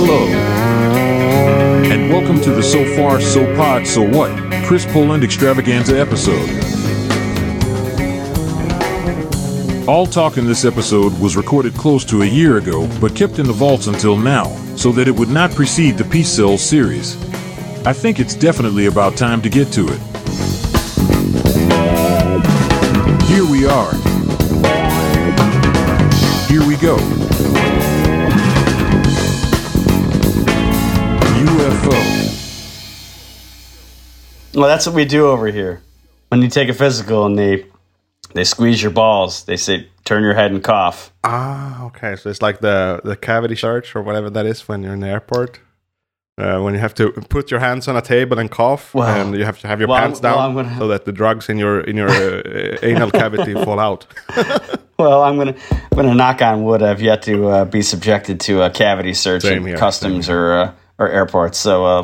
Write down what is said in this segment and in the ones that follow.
Hello, and welcome to the So Far, So Pod, So What, Chris Poland Extravaganza episode. All talk in this episode was recorded close to a year ago, but kept in the vaults until now, so that it would not precede the Peace Cells series. I think it's definitely about time to get to it. Here we are. Here we go. UFO. Well, that's what we do over here. When you take a physical and they squeeze your balls, they say, turn your head and cough. Ah, okay. So it's like the cavity search or whatever that is when you're in the airport. When you have to put your hands on a table and cough, and you have to have your pants down so that the drugs in your anal cavity fall out. Well, I'm gonna knock on wood. I've yet to be subjected to a cavity search in customs or airports. So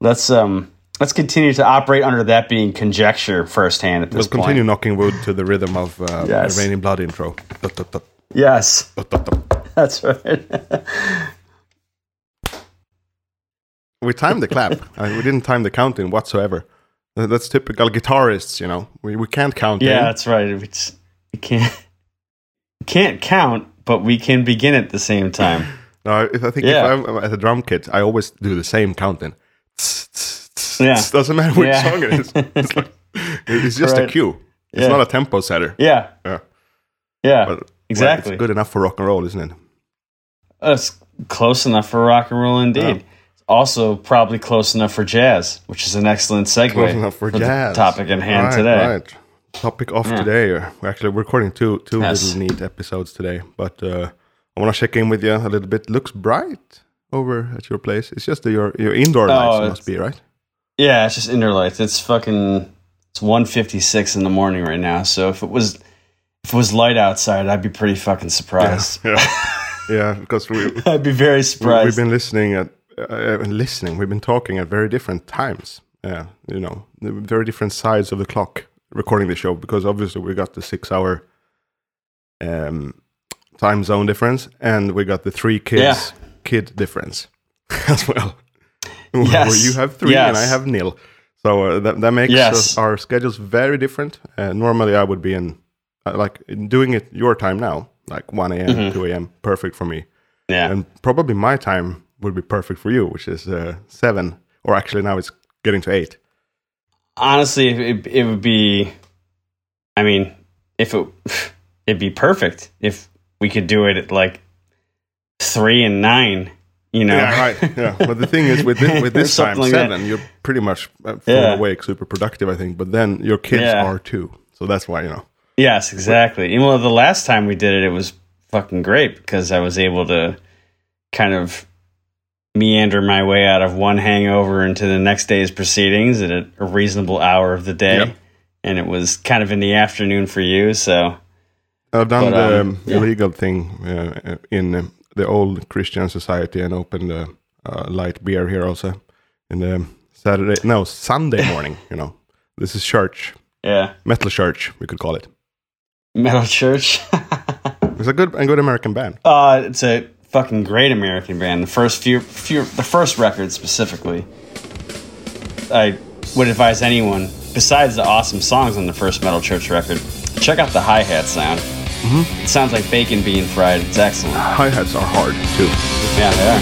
let's continue to operate under that being conjecture firsthand at this point. We'll continue knocking wood to the rhythm of the Raining Blood intro. Yes, that's right. We timed the clap. We didn't time the counting whatsoever. That's typical guitarists, you know. We can't count. Yeah, that's right. We can't count, but we can begin at the same time. No, if I'm at a drum kit, I always do the same counting. Yeah. It doesn't matter which song it is. It's just a cue. It's not a tempo setter. Yeah. But, exactly. Well, it's good enough for rock and roll, isn't it? It's close enough for rock and roll, indeed. Yeah. Also, probably close enough for jazz, which is an excellent segue for the topic in hand today. Right. Topic off today. We're actually recording two little neat episodes today, but I want to check in with you a little bit. Looks bright over at your place. It's just your indoor lights must be, right? Yeah, it's just indoor lights. It's 1:56 in the morning right now. So if it was light outside, I'd be pretty fucking surprised. Yeah, because I'd be very surprised. We've been listening at. We've been talking at very different times, very different sides of the clock recording the show, because obviously we got the 6-hour time zone difference, and we got the 3 kids kid difference as well. Yes. Where you have 3 and I have nil, so that makes our schedules very different. Normally I would be in doing it your time now, like 1 a.m. 2 a.m. perfect for me, and probably my time would be perfect for you, which is 7, or actually now it's getting to 8. Honestly, it would be, I mean, if it'd be perfect if we could do it at like 3 and 9, you know. Yeah, right. Yeah. But the thing is, with this time, like 7, that. You're pretty much full awake, super productive, I think. But then your kids are too, so that's why, you know. Yes, exactly. Even though the last time we did it, it was fucking great because I was able to kind of meander my way out of one hangover into the next day's proceedings at a reasonable hour of the day, and it was kind of in the afternoon for you. So I've done the illegal thing in the old Christian society and opened a light beer here also in the Sunday morning. You know, this is church, metal church we could call it. Metal church. It's a good American band. It's a fucking great American band. The first first record specifically, I would advise anyone, besides the awesome songs on the first Metal Church record, check out the hi-hat sound. It sounds like bacon being fried. It's excellent. Hi-hats are hard too. Yeah, they are.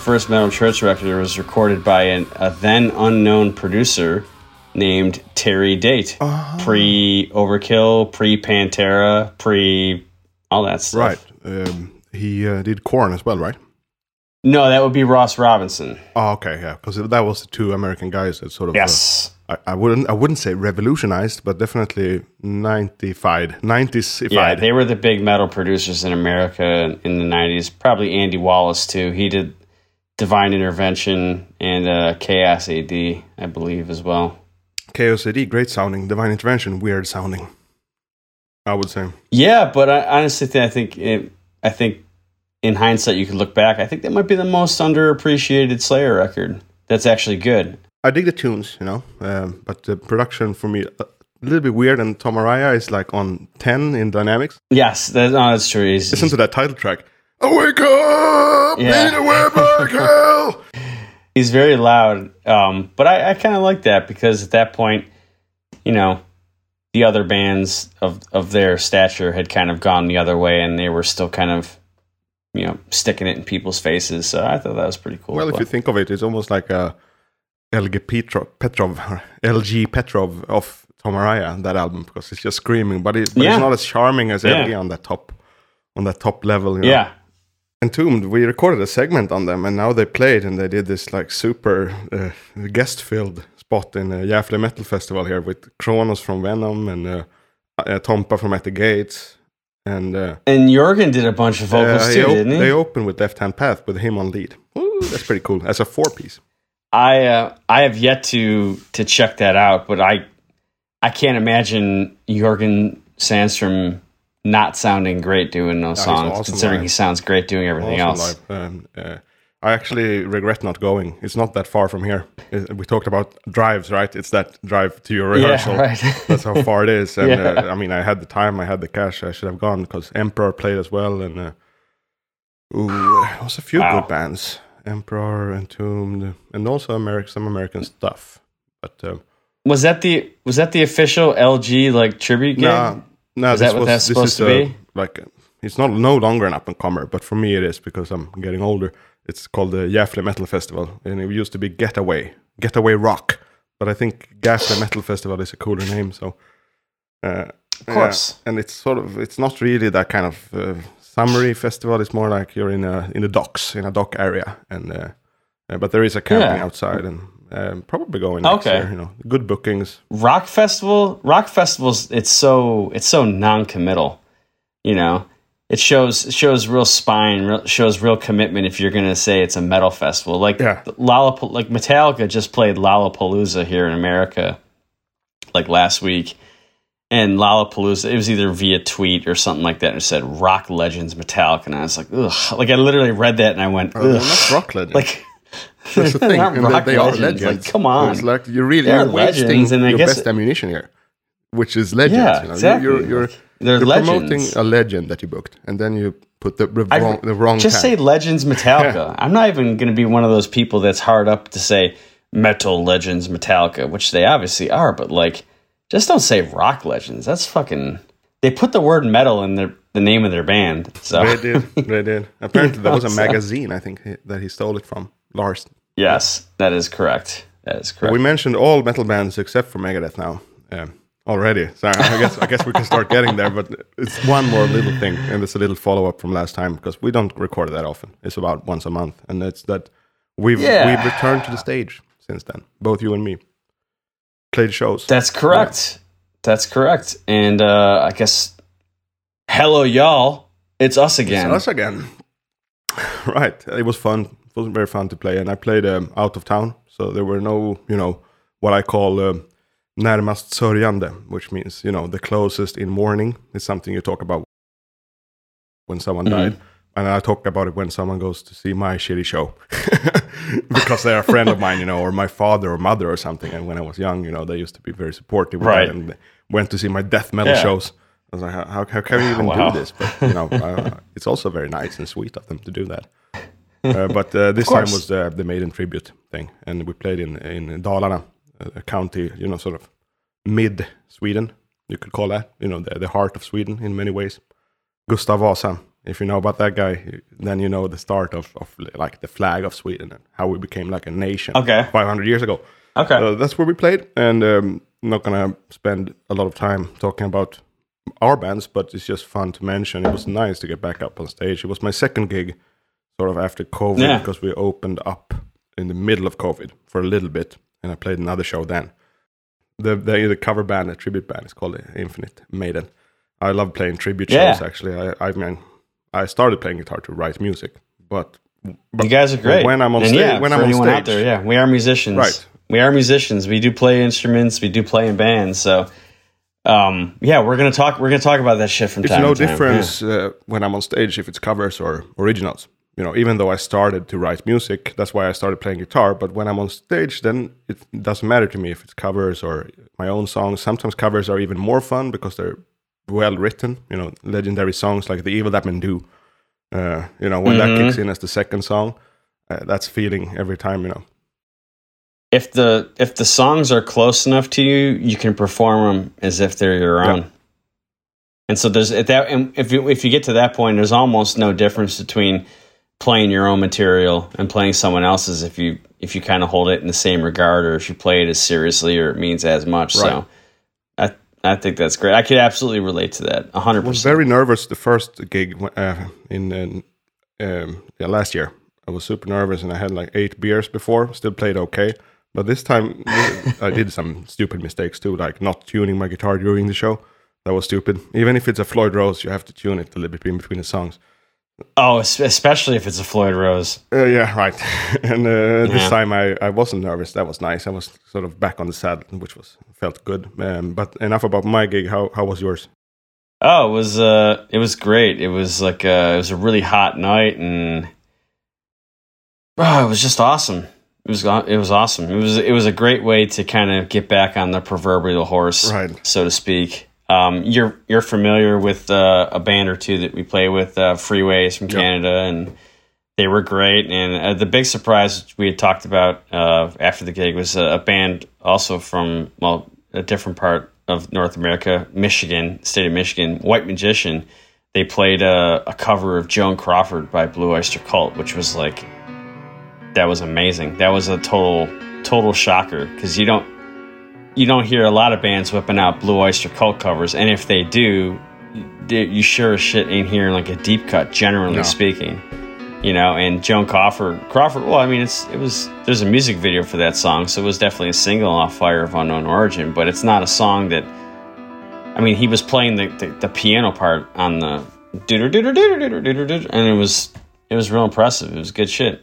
first metal church record was recorded by a then unknown producer named Terry Date. Uh-huh. Pre-Overkill, pre-Pantera, pre-all that stuff. Right. He did Korn as well, right? No, that would be Ross Robinson. Oh, okay, yeah, because that was the two American guys that sort of... Yes. I wouldn't say revolutionized, but definitely 90s-ified. Yeah, they were the big metal producers in America in the 90s. Probably Andy Wallace, too. He did Divine Intervention and Chaos AD, I believe, as well. Chaos AD, great sounding. Divine Intervention, weird sounding, I would say. Yeah, but I honestly I think in hindsight, you could look back. I think that might be the most underappreciated Slayer record that's actually good. I dig the tunes, but the production for me, a little bit weird. And Tom Araya is like on 10 in Dynamics. Yes, that's true. Listen to that title track. Wake up! Yeah. Lead away back hell! He's very loud. But I kind of like that because at that point, the other bands of their stature had kind of gone the other way and they were still kind of, sticking it in people's faces. So I thought that was pretty cool. Well, if you think of it, it's almost like a... LG Petrov of Tom Araya, that album, because it's just screaming, but it's not as charming as LG on that top level. Yeah. Entombed, we recorded a segment on them, and now they played, and they did this like super guest-filled spot in Gävle Metal Festival here with Kronos from Venom and Tompa from At the Gates. And Jörgen did a bunch of vocals too, didn't he? They opened with Left Hand Path with him on lead. Ooh, that's pretty cool, as a four-piece. I have yet to check that out, but I can't imagine Jörgen Sandström not sounding great doing those songs, awesome considering live. He sounds great doing everything awesome else. I actually regret not going. It's not that far from here. We talked about drives, right? It's that drive to your rehearsal. Yeah, right. That's how far it is. And I had the time, I had the cash, I should have gone because Emperor played as well. And there was a few good bands. Emperor, Entombed, and also some American stuff. But was that the official LG tribute game? No, is that what that's supposed to be? It's not no longer an up and comer, but for me it is because I'm getting older. It's called the Gävle Metal Festival, and it used to be Getaway Rock, but I think Gävle Metal Festival is a cooler name. So, of course, and it's not really that kind of. Summery festival is more like you're in the docks, in a dock area, and but there is a camping outside, and probably going next year, good bookings. Rock festivals, it's so non-committal, It shows real spine, shows real commitment if you're gonna say it's a metal festival. Metallica just played Lollapalooza here in America, last week. And Lollapalooza, it was either via tweet or something like that, and it said Rock Legends Metallica, and I was like, ugh. I literally read that and I went, ugh. They're not rock legends. That's the thing. They are legends. Come on. It's you're wasting your best ammunition here, which is legends. Yeah, exactly. You're promoting a legend that you booked, and then you put the wrong just say Legends Metallica. I'm not even going to be one of those people that's hard up to say Metal Legends Metallica, which they obviously are, but just don't say Rock Legends. That's fucking... They put the word metal in the name of their band. So. They did. Apparently there was a magazine, I think, that he stole it from. Lars. Yes, that is correct. We mentioned all metal bands except for Megadeth now already. So I guess we can start getting there, but it's one more little thing, and it's a little follow-up from last time, because we don't record that often. It's about once a month, and it's that we've returned to the stage since then, both you and me. Played shows. That's correct. Yeah. That's correct. And I guess, hello, y'all. It's us again. Right. It was fun. It was very fun to play. And I played out of town. So there were no, what I call närmast sörjande, which means, the closest in mourning. It's something you talk about when someone died. And I talk about it when someone goes to see my shitty show because they're a friend of mine, or my father or mother or something. And when I was young, they used to be very supportive, right? And went to see my death metal shows. I was like, how can you even do this? But it's also very nice and sweet of them to do that. But this time was the Maiden tribute thing, and we played in Dalarna, a county, sort of mid Sweden. You could call that, the heart of Sweden in many ways. Gustav Vasa If you know about that guy, then you know the start of like the flag of Sweden and how we became like a nation. Okay. 500 years ago. Okay. That's where we played, and I'm not gonna spend a lot of time talking about our bands, but it's just fun to mention. It was nice to get back up on stage. It was my second gig, sort of after COVID, because we opened up in the middle of COVID for a little bit, and I played another show then. The cover band, a tribute band, it's called Infinite Maiden. I love playing tribute shows. Actually, I mean, I started playing guitar to write music, but you guys are great. When I'm on stage, when I'm on stage, out there, we are musicians. Right, we are musicians. We do play instruments. We do play in bands. So, we're gonna talk. We're gonna talk about that shit from time to time. It's no difference when I'm on stage if it's covers or originals. You know, even though I started to write music, that's why I started playing guitar. But when I'm on stage, then it doesn't matter to me if it's covers or my own songs. Sometimes covers are even more fun because they're well written. You know, legendary songs like "The Evil That Men Do." When that kicks in as the second song, that's feeling every time. You know, if the songs are close enough to you, you can perform them as if they're your own. Yeah. And so there's at that, and if you get to that point, there's almost no difference between playing your own material and playing someone else's if you kind of hold it in the same regard, or if you play it as seriously or it means as much. Right. So I think that's great. I could absolutely relate to that 100%. I was very nervous the first gig last year. I was super nervous and I had like 8 beers before, still played okay. But this time I did some stupid mistakes too, like not tuning my guitar during the show. That was stupid. Even if it's a Floyd Rose, you have to tune it a little bit in between the songs. Oh, especially if it's a Floyd Rose. And this time I wasn't nervous. That was nice. I was sort of back on the saddle, which felt good. But enough about my gig. How was yours? Oh, it was great. It was like it was a really hot night, and it was just awesome. It was awesome. It was a great way to kind of get back on the proverbial horse, right, so to speak. You're familiar with a band or two that we play with, Freeways from Canada, and they were great. And the big surprise we had talked about after the gig was a band also from a different part of North America, Michigan, state of Michigan, White Magician. They played a cover of Joan Crawford by Blue Oyster Cult, which was like, that was amazing. That was a total shocker, because you don't hear a lot of bands whipping out Blue Oyster Cult covers, and if they do, you sure as shit ain't hearing like a deep cut, generally speaking. You know, and Joan Crawford, well, I mean, there's a music video for that song, so it was definitely a single off Fire of Unknown Origin, but it's not a song that, I mean, he was playing the piano part on the doo-doo-doo-doo-doo-doo-doo-doo-doo, and it was real impressive. It was good shit.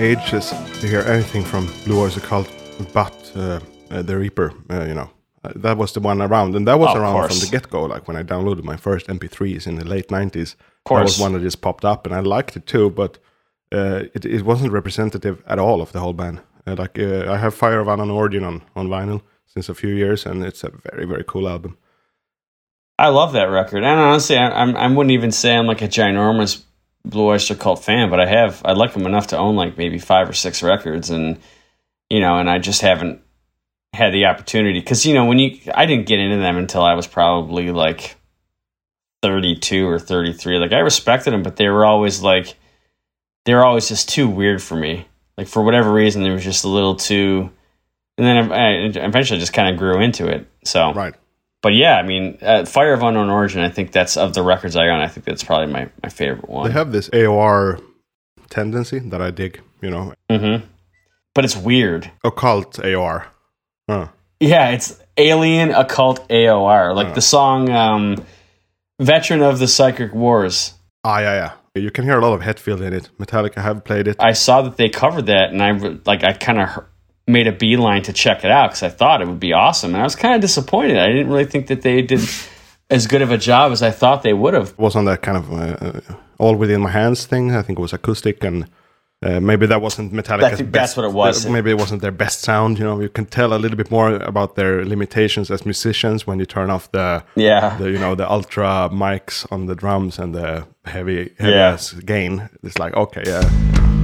Ages to hear anything from Blue Oyster Cult, but The Reaper, that was the one around, and that was around from the get-go. Like when I downloaded my first MP3s in the late 90s, that was one that just popped up, and I liked it too, but it wasn't representative at all of the whole band. I have Fire of Unknown Origin on vinyl since a few years, and it's a very, very cool album. I love that record, and honestly, I wouldn't even say I'm like a ginormous Blue Oyster Cult fan, but I like them enough to own like maybe 5 or 6 records, and you know, and I just haven't had the opportunity because you know I didn't get into them until I was probably like 32 or 33. Like I respected them, but they were always just too weird for me. Like for whatever reason, they were just a little too. And then I eventually just kind of grew into it. So right. But yeah, I mean, Fire of Unknown Origin, I think that's, of the records I own, I think that's probably my favorite one. They have this AOR tendency that I dig, you know. Mm-hmm. But it's weird. Occult AOR. Huh. Yeah, it's Alien Occult AOR. Like the song Veteran of the Psychic Wars. Ah, yeah. You can hear a lot of Hetfield in it. Metallica have played it. I saw that they covered that, and I kind of made a beeline to check it out because I thought it would be awesome. And I was kind of disappointed. I didn't really think that they did as good of a job as I thought they would have. It was on that kind of All Within My Hands thing. I think it was acoustic, and maybe that wasn't Metallica's best. I think that's what it was. Maybe it wasn't their best sound. You know, you can tell a little bit more about their limitations as musicians when you turn off the ultra mics on the drums and the heavy ass gain. It's like, okay, yeah.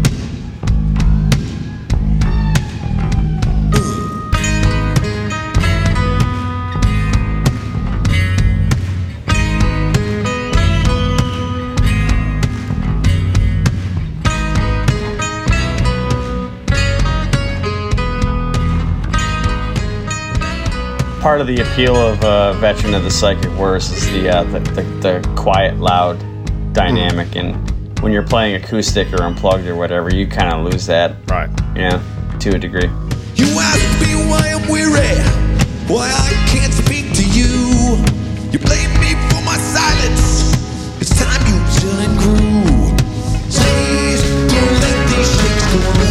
Part of the appeal of Veteran of the Psychic Wars is the quiet, loud dynamic, and when you're playing acoustic or unplugged or whatever, you kind of lose that, right? Yeah, to a degree. You ask me why I'm weary, why I can't speak to you. You blame me for my silence. It's time you turn grew. Please don't let these shakes go.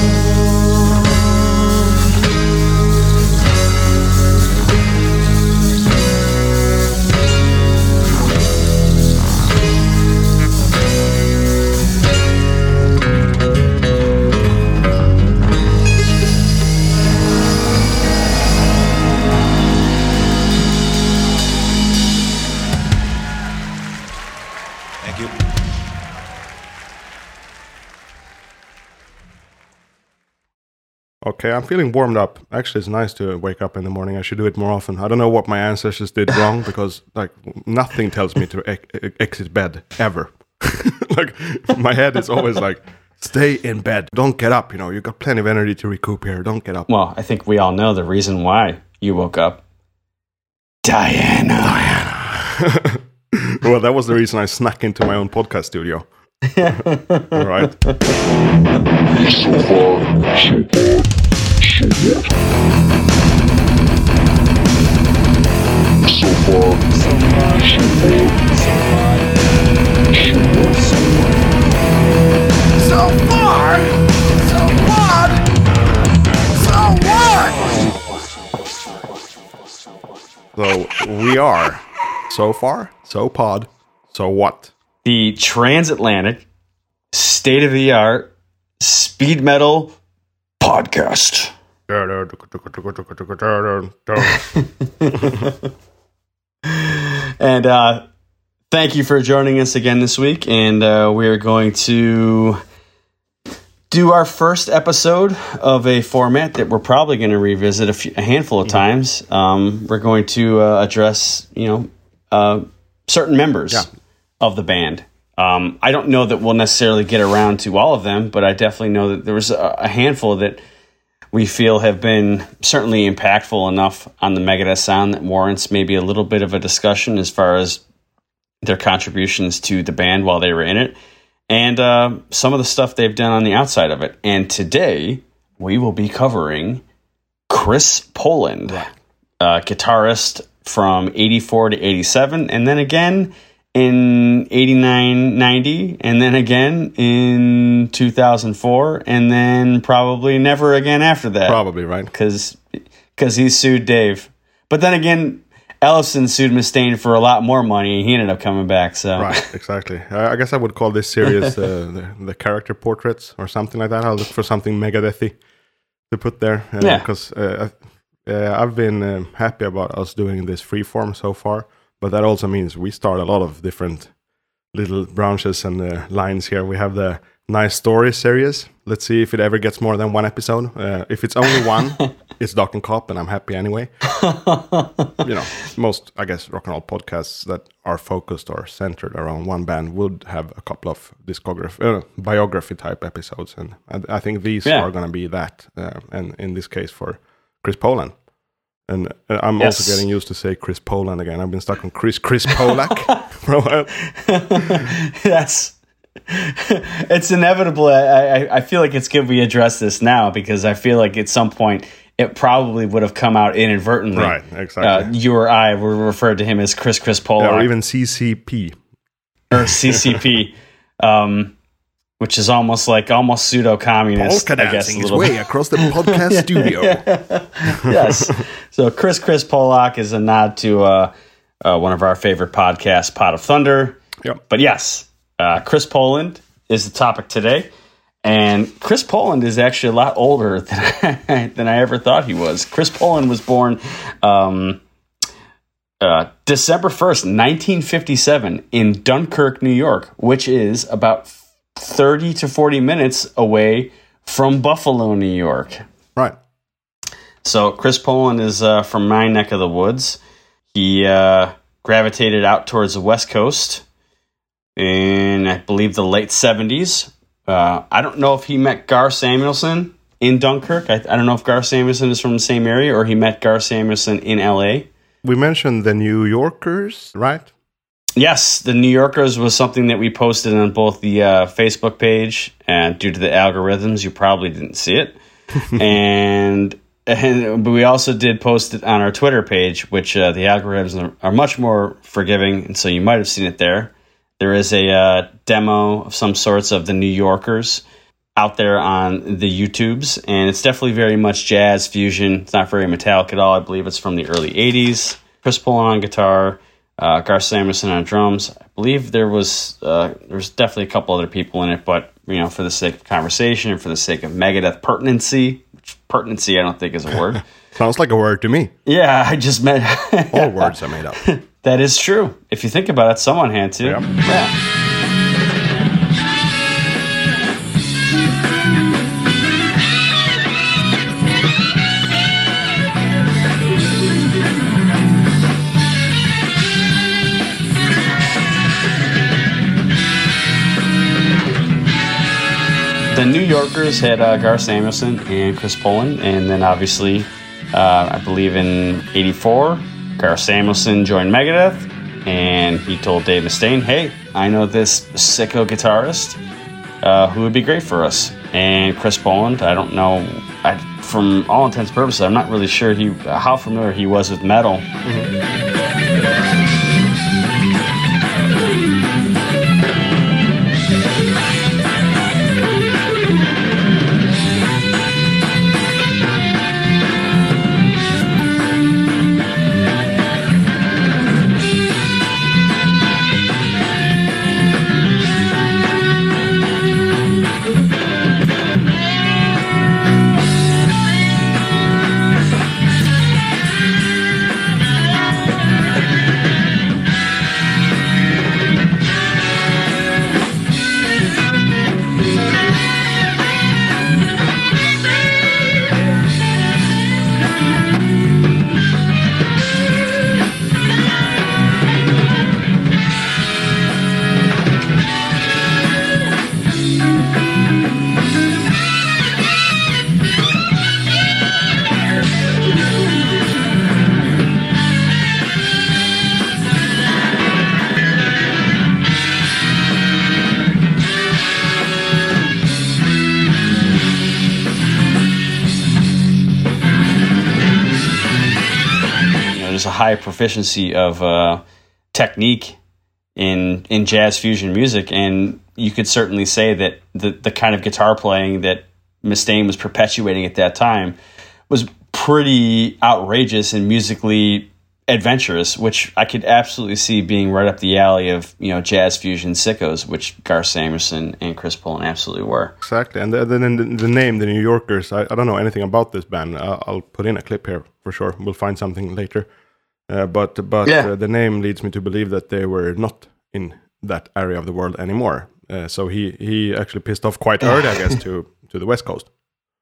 Okay, I'm feeling warmed up. Actually, it's nice to wake up in the morning. I should do it more often. I don't know what my ancestors did wrong because, like, nothing tells me to exit bed ever. Like, my head is always like, stay in bed. Don't get up. You know, you got plenty of energy to recoup here. Don't get up. Well, I think we all know the reason why you woke up. Diana. Well, that was the reason I snuck into my own podcast studio. All right. So far, so good. So good. So far, so far, so good. So good. So good. So far, so good. So good. So we are. So far, so pod, so what? The transatlantic, state-of-the-art, speed metal podcast. And thank you for joining us again this week. And we are going to do our first episode of a format that we're probably going to revisit a handful of times. We're going to address, certain members. Yeah. Of the band. I don't know that we'll necessarily get around to all of them, but I definitely know that there was a handful that we feel have been certainly impactful enough on the Megadeth sound that warrants maybe a little bit of a discussion as far as their contributions to the band while they were in it, and some of the stuff they've done on the outside of it. And today we will be covering Chris Poland, guitarist from 84 to 87, and then again in 89, 90, and then again in 2004, and then probably never again after that. Probably, right? Because he sued Dave. But then again, Ellefson sued Mustaine for a lot more money, and he ended up coming back. So right, exactly. I guess I would call this series the character portraits or something like that. I'll look for something Megadeth-y to put there. Because I've been happy about us doing this freeform so far. But that also means we start a lot of different little branches and lines here. We have the nice story series. Let's see if it ever gets more than one episode. If it's only one, it's Doc and Cop, and I'm happy anyway. You know, most, I guess, rock and roll podcasts that are focused or centered around one band would have a couple of biography type episodes, and I think these are going to be that. And in this case, for Chris Poland. And I'm also getting used to say Chris Poland again. I've been stuck on Chris Polak for a while. Yes. It's inevitable. I feel like it's good we address this now, because I feel like at some point it probably would have come out inadvertently. Right, exactly. You or I were referred to him as Chris Polak. Yeah, or even CCP. Or CCP, which is almost pseudo-communist, I guess. Polka dancing his way across the podcast studio. Yes. So Chris Polak is a nod to one of our favorite podcasts, Pot of Thunder. Yep. But yes, Chris Poland is the topic today. And Chris Poland is actually a lot older than I ever thought he was. Chris Poland was born December 1st, 1957 in Dunkirk, New York, which is about 30 to 40 minutes away from Buffalo, New York. Right. So Chris Poland is from my neck of the woods. He gravitated out towards the West Coast in, I believe, the late 70s. I don't know if he met Gar Samuelson in Dunkirk. I don't know if Gar Samuelson is from the same area or he met Gar Samuelson in L.A. We mentioned the New Yorkers, right? Yes, the New Yorkers was something that we posted on both the Facebook page, and due to the algorithms, you probably didn't see it. and we also did post it on our Twitter page, which the algorithms are much more forgiving, and so you might have seen it there. There is a demo of some sorts of the New Yorkers out there on the YouTubes, and it's definitely very much jazz fusion. It's not very metallic at all. I believe it's from the early 80s. Chris Poland on guitar. Gar Samuelson on drums. I believe there was definitely a couple other people in it, but you know, for the sake of conversation and for the sake of Megadeth pertinency, which pertinency I don't think is a word. Sounds like a word to me. Yeah, I just meant all words I made up. That is true. If you think about it, someone had to. Yep. Yeah. The New Yorkers had Gar Samuelson and Chris Poland, and then obviously, I believe in '84, Gar Samuelson joined Megadeth, and he told Dave Mustaine, "Hey, I know this sicko guitarist who would be great for us." And Chris Poland, I don't know, from all intents and purposes, I'm not really sure how familiar he was with metal. High proficiency of technique in jazz fusion music, and you could certainly say that the kind of guitar playing that Mustaine was perpetuating at that time was pretty outrageous and musically adventurous, which I could absolutely see being right up the alley of, you know, jazz fusion sickos, which Gar Samuelson and Chris Poland absolutely were. Exactly. And then the name, the New Yorkers, I don't know anything about this band. I'll put in a clip here for sure. We'll find something later. The name leads me to believe that they were not in that area of the world anymore. So he actually pissed off quite early, I guess, to the West Coast.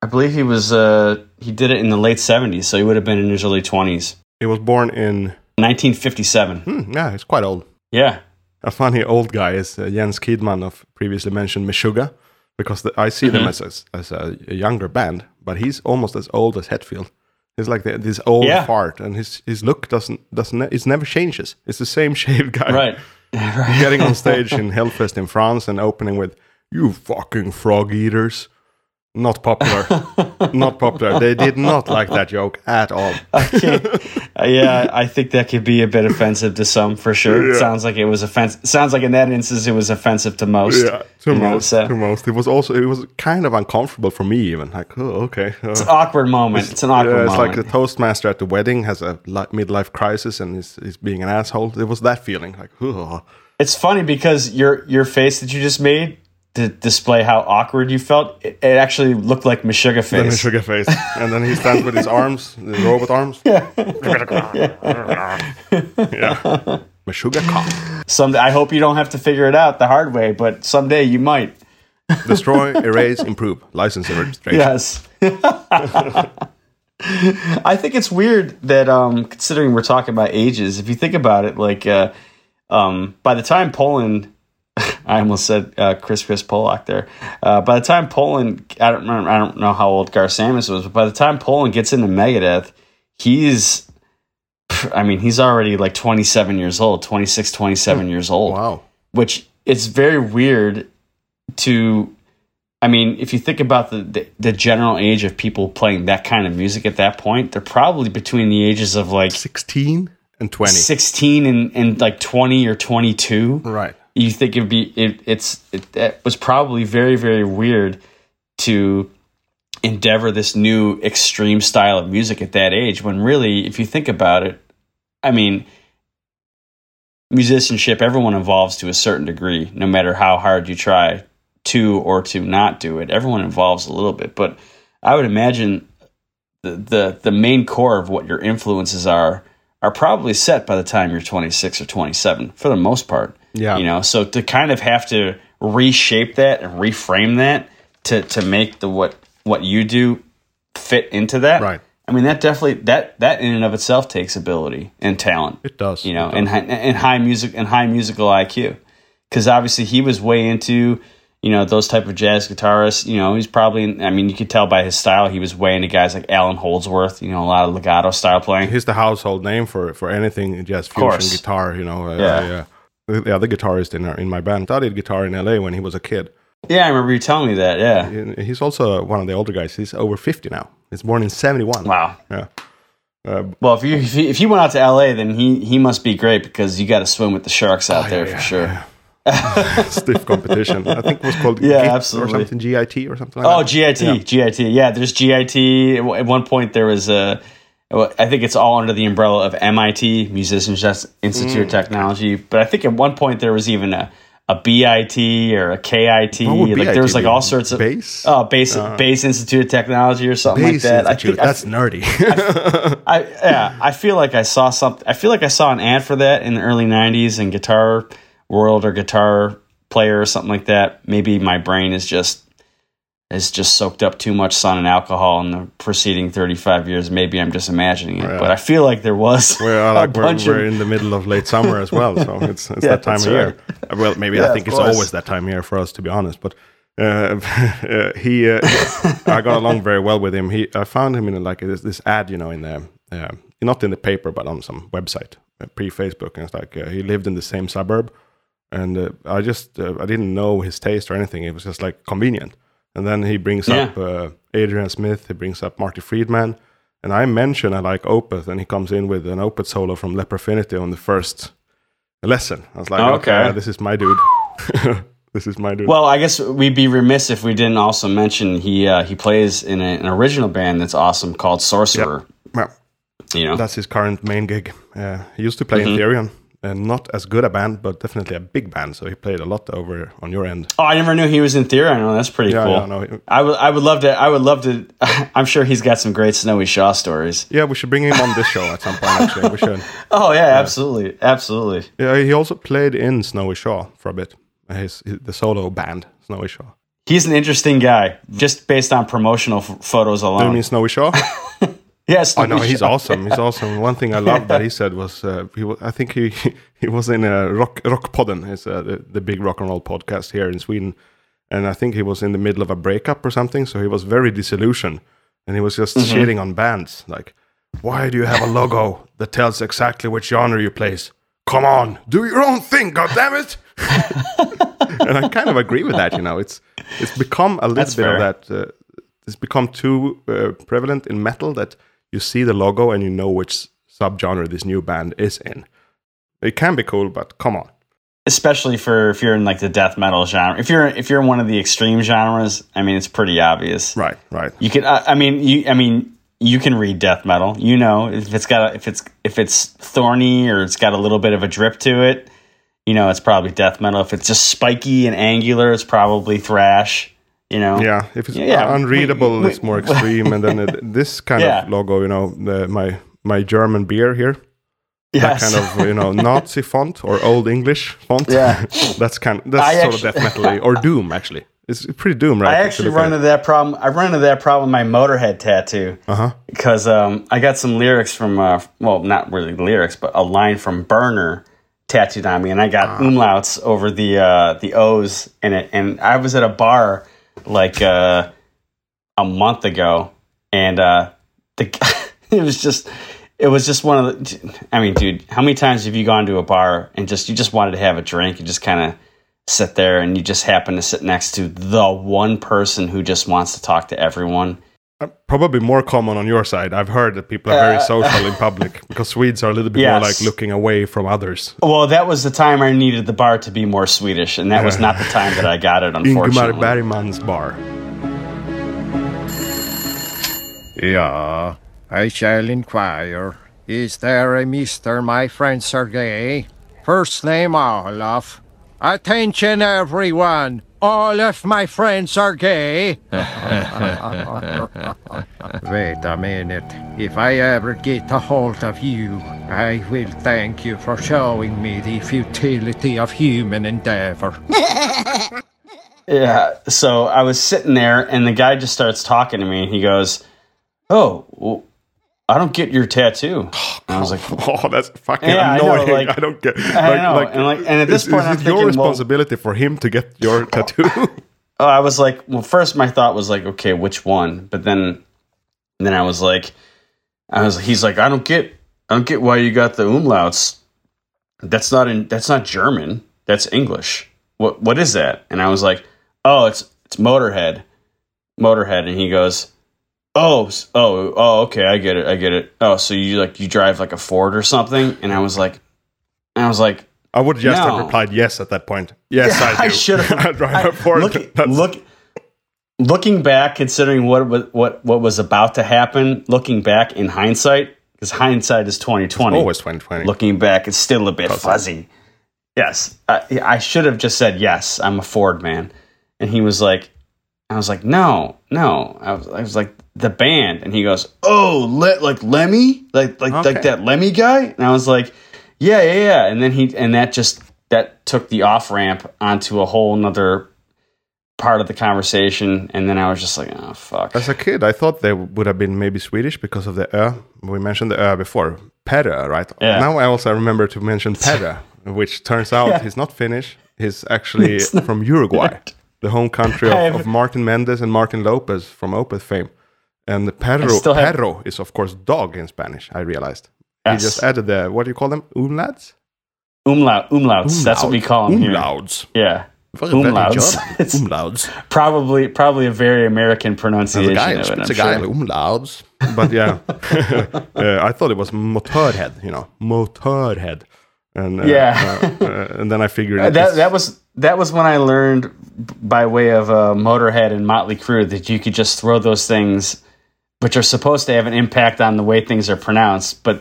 I believe he was he did it in the late 70s, so he would have been in his early 20s. He was born in 1957. Yeah, he's quite old. Yeah. A funny old guy is Jens Kidman of previously mentioned Meshuggah, because I see them as a younger band, but he's almost as old as Hetfield. He's like this old fart, and his look doesn't never changes. It's the same shaved guy, right. Getting on stage in Hellfest in France and opening with "You fucking frog eaters." Not popular. Not popular. They did not like that joke at all. Okay. Yeah, I think that could be a bit offensive to some, for sure. Yeah. Sounds like in that instance it was offensive to most. Yeah, to most. It was kind of uncomfortable for me even. Like, oh, okay. It's an awkward moment. It's like the Toastmaster at the wedding has a midlife crisis and is being an asshole. It was that feeling. Like, oh. It's funny because your face that you just made to display how awkward you felt, it actually looked like Meshuggah face. The Meshuggah face. And then he stands with his arms, the robot arms. Yeah. Yeah. Meshuggah cock. Someday, I hope you don't have to figure it out the hard way, but someday you might. Destroy, erase, improve. License and registration. Yes. I think it's weird that, considering we're talking about ages, if you think about it, like, by the time Poland... I almost said Chris Polak there. By the time Poland, I don't know how old Gar Samus was, but by the time Poland gets into Megadeth, he's already like 27 years old. Wow. Which it's very weird to, I mean, if you think about the general age of people playing that kind of music at that point, they're probably between the ages of like 16 and 20. 16 and like 20 or 22. Right. You think it was probably very, very weird to endeavor this new extreme style of music at that age, when really, if you think about it, I mean, musicianship, everyone evolves to a certain degree, no matter how hard you try to or to not do it. Everyone evolves a little bit, but I would imagine the main core of what your influences are probably set by the time you're 26 or 27, for the most part. Yeah. You know, so to kind of have to reshape that and reframe that to make the what you do fit into that. Right. I mean, that definitely that in and of itself takes ability and talent. It does. You know, and high musical IQ. Cuz obviously he was way into, you know, those type of jazz guitarists. You know, he's probably, I mean, you could tell by his style he was way into guys like Alan Holdsworth, you know, a lot of legato style playing. He's the household name for anything jazz fusion guitar, you know. Yeah. The other guitarist in my band studied guitar in LA when he was a kid. Yeah, I remember you telling me that, yeah. He's also one of the older guys. He's over 50 now. He's born in 71. Wow. Yeah. Well, if he went out to LA, then he must be great, because you got to swim with the sharks out there for sure. Yeah. Stiff competition. I think it was called GIT or something like that. Oh, GIT. Yeah. GIT. Yeah, there's GIT. At one point there was a... I think it's all under the umbrella of MIT, Musicians Institute of Technology. But I think at one point there was even a BIT or a KIT. What would BIT? There was like all sorts of Base Institute of Technology or something like that. Institute. That's nerdy. I feel like I saw something. I feel like I saw an ad for that in the early 90s in Guitar World or Guitar Player or something like that. Maybe my brain is just... It's just soaked up too much sun and alcohol in the preceding 35 years. Maybe I'm just imagining it, but I feel like there was. We're in the middle of late summer as well, so it's that time of year. Well, maybe I think it's always that time of year for us, to be honest. But I got along very well with him. I found him in like this ad, you know, in the not in the paper, but on some website pre-Facebook, and it's like he lived in the same suburb, and I didn't know his taste or anything. It was just like convenient. And then he brings up Adrian Smith, he brings up Marty Friedman, and I mention I like Opeth, and he comes in with an Opeth solo from Leperfinity on the first lesson. I was like, okay, this is my dude. This is my dude. Well, I guess we'd be remiss if we didn't also mention he plays in an original band that's awesome called Sorcerer. Yeah. Well, you know, that's his current main gig. He used to play in Therion. not as good a band, but definitely a big band. So he played a lot over on your end. Oh, I never knew he was in Theory. I know that's pretty cool. Yeah, no. I would love to. I'm sure he's got some great Snowy Shaw stories. Yeah, we should bring him on this show at some point. Actually, we should. Oh yeah, absolutely. Yeah, he also played in Snowy Shaw for a bit. The solo band Snowy Shaw. He's an interesting guy, just based on promotional photos alone. Do you mean Snowy Shaw? Yes. Oh no, he's awesome. He's awesome. One thing I loved that he said was, I think he was in a Rockpodden. It's the big rock and roll podcast here in Sweden, and I think he was in the middle of a breakup or something. So he was very disillusioned, and he was just shitting on bands. Like, why do you have a logo that tells exactly which genre you play? Come on, do your own thing, goddammit! And I kind of agree with that. You know, it's become a little of that. It's become too prevalent in metal that you see the logo and you know which subgenre this new band is in. It can be cool, but come on. Especially if you're in like the death metal genre. If you're in one of the extreme genres, I mean, it's pretty obvious. Right. You can. You can read death metal. You know, if it's thorny or it's got a little bit of a drip to it, you know, it's probably death metal. If it's just spiky and angular, it's probably thrash. You know? Yeah, if it's unreadable, it's more extreme. And then this kind of logo, you know, my German beer here, that kind of, you know, Nazi font or Old English font. Yeah, that's sort of death metal or doom actually. It's pretty doom, right? I actually run into that problem. I run into that problem with my Motorhead tattoo because I got some lyrics from, not really lyrics, but a line from Burner tattooed on me, and I got umlauts over the O's in it. And I was at a bar a month ago, and it was just one of the. I mean, dude, how many times have you gone to a bar and you just wanted to have a drink and just kind of sit there, and you just happen to sit next to the one person who just wants to talk to everyone? Probably more common on your side. I've heard that people are very social in public because Swedes are a little bit more like looking away from others. Well, that was the time I needed the bar to be more Swedish, and that was not the time that I got it, unfortunately. Ingmar Bergman's bar. Yeah, I shall inquire. Is there a Mr. My friend Sergei? First name Olaf. Attention everyone! All of my friends are gay. Wait a minute. If I ever get a hold of you, I will thank you for showing me the futility of human endeavor. Yeah, so I was sitting there, and the guy just starts talking to me, and he goes, oh, well, I don't get your tattoo. And I was like, "Oh, that's fucking annoying. I don't get." And at this point, I'm thinking, "Your responsibility for him to get your tattoo." I was like, "Well, first, my thought was like, okay, which one?" But then I was like, "He's like, I don't get why you got the umlauts. That's not German. That's English. What is that?" And I was like, "Oh, it's Motorhead." And he goes, Oh, okay, I get it. Oh, so you drive like a Ford or something? And I was like, I would just have replied yes at that point. Yes, yeah, I do. I should have. I drive a Ford. Looking back, considering what was about to happen, looking back in hindsight, because hindsight is 2020. Always 2020. Looking back, it's still a bit fuzzy. Yes, I should have just said yes. I'm a Ford man, and he was like. I was like, no. I was like, the band. And he goes, oh, like Lemmy? Like that Lemmy guy? And I was like, yeah. And then that took the off-ramp onto a whole nother part of the conversation. And then I was just like, oh, fuck. As a kid, I thought they would have been maybe Swedish because of the We mentioned the before. Perra, right? Yeah. Now I also remember to mention Perra, which turns out he's not Finnish. He's actually from Uruguay. The home country of Martin Mendez and Martin Lopez from Opeth fame. And perro is, of course, dog in Spanish, I realized. Yes. He just added the, what do you call them? Umlauts? Umlauts. That's what we call them umlauts. Here. Yeah. Umlauts. Umlauts. Probably a very American pronunciation of it, I'm sure. Umlauts. But yeah, I thought it was Motorhead, you know. Motorhead. And and then I figured that was when I learned by way of Motorhead and Motley Crue that you could just throw those things, which are supposed to have an impact on the way things are pronounced, but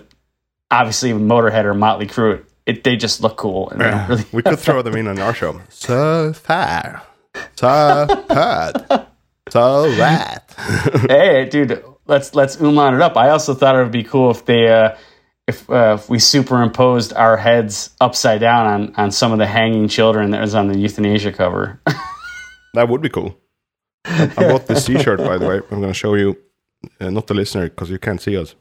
obviously Motorhead or Motley Crue they just look cool. And really we could throw them in our show. So far. So hot. So that. Hey, dude, let's Uman it up. I also thought it would be cool if they if we superimposed our heads upside down on some of the hanging children that was on the euthanasia cover. That would be cool. I bought this t-shirt, by the way. I'm going to show you, not the listener, because you can't see us.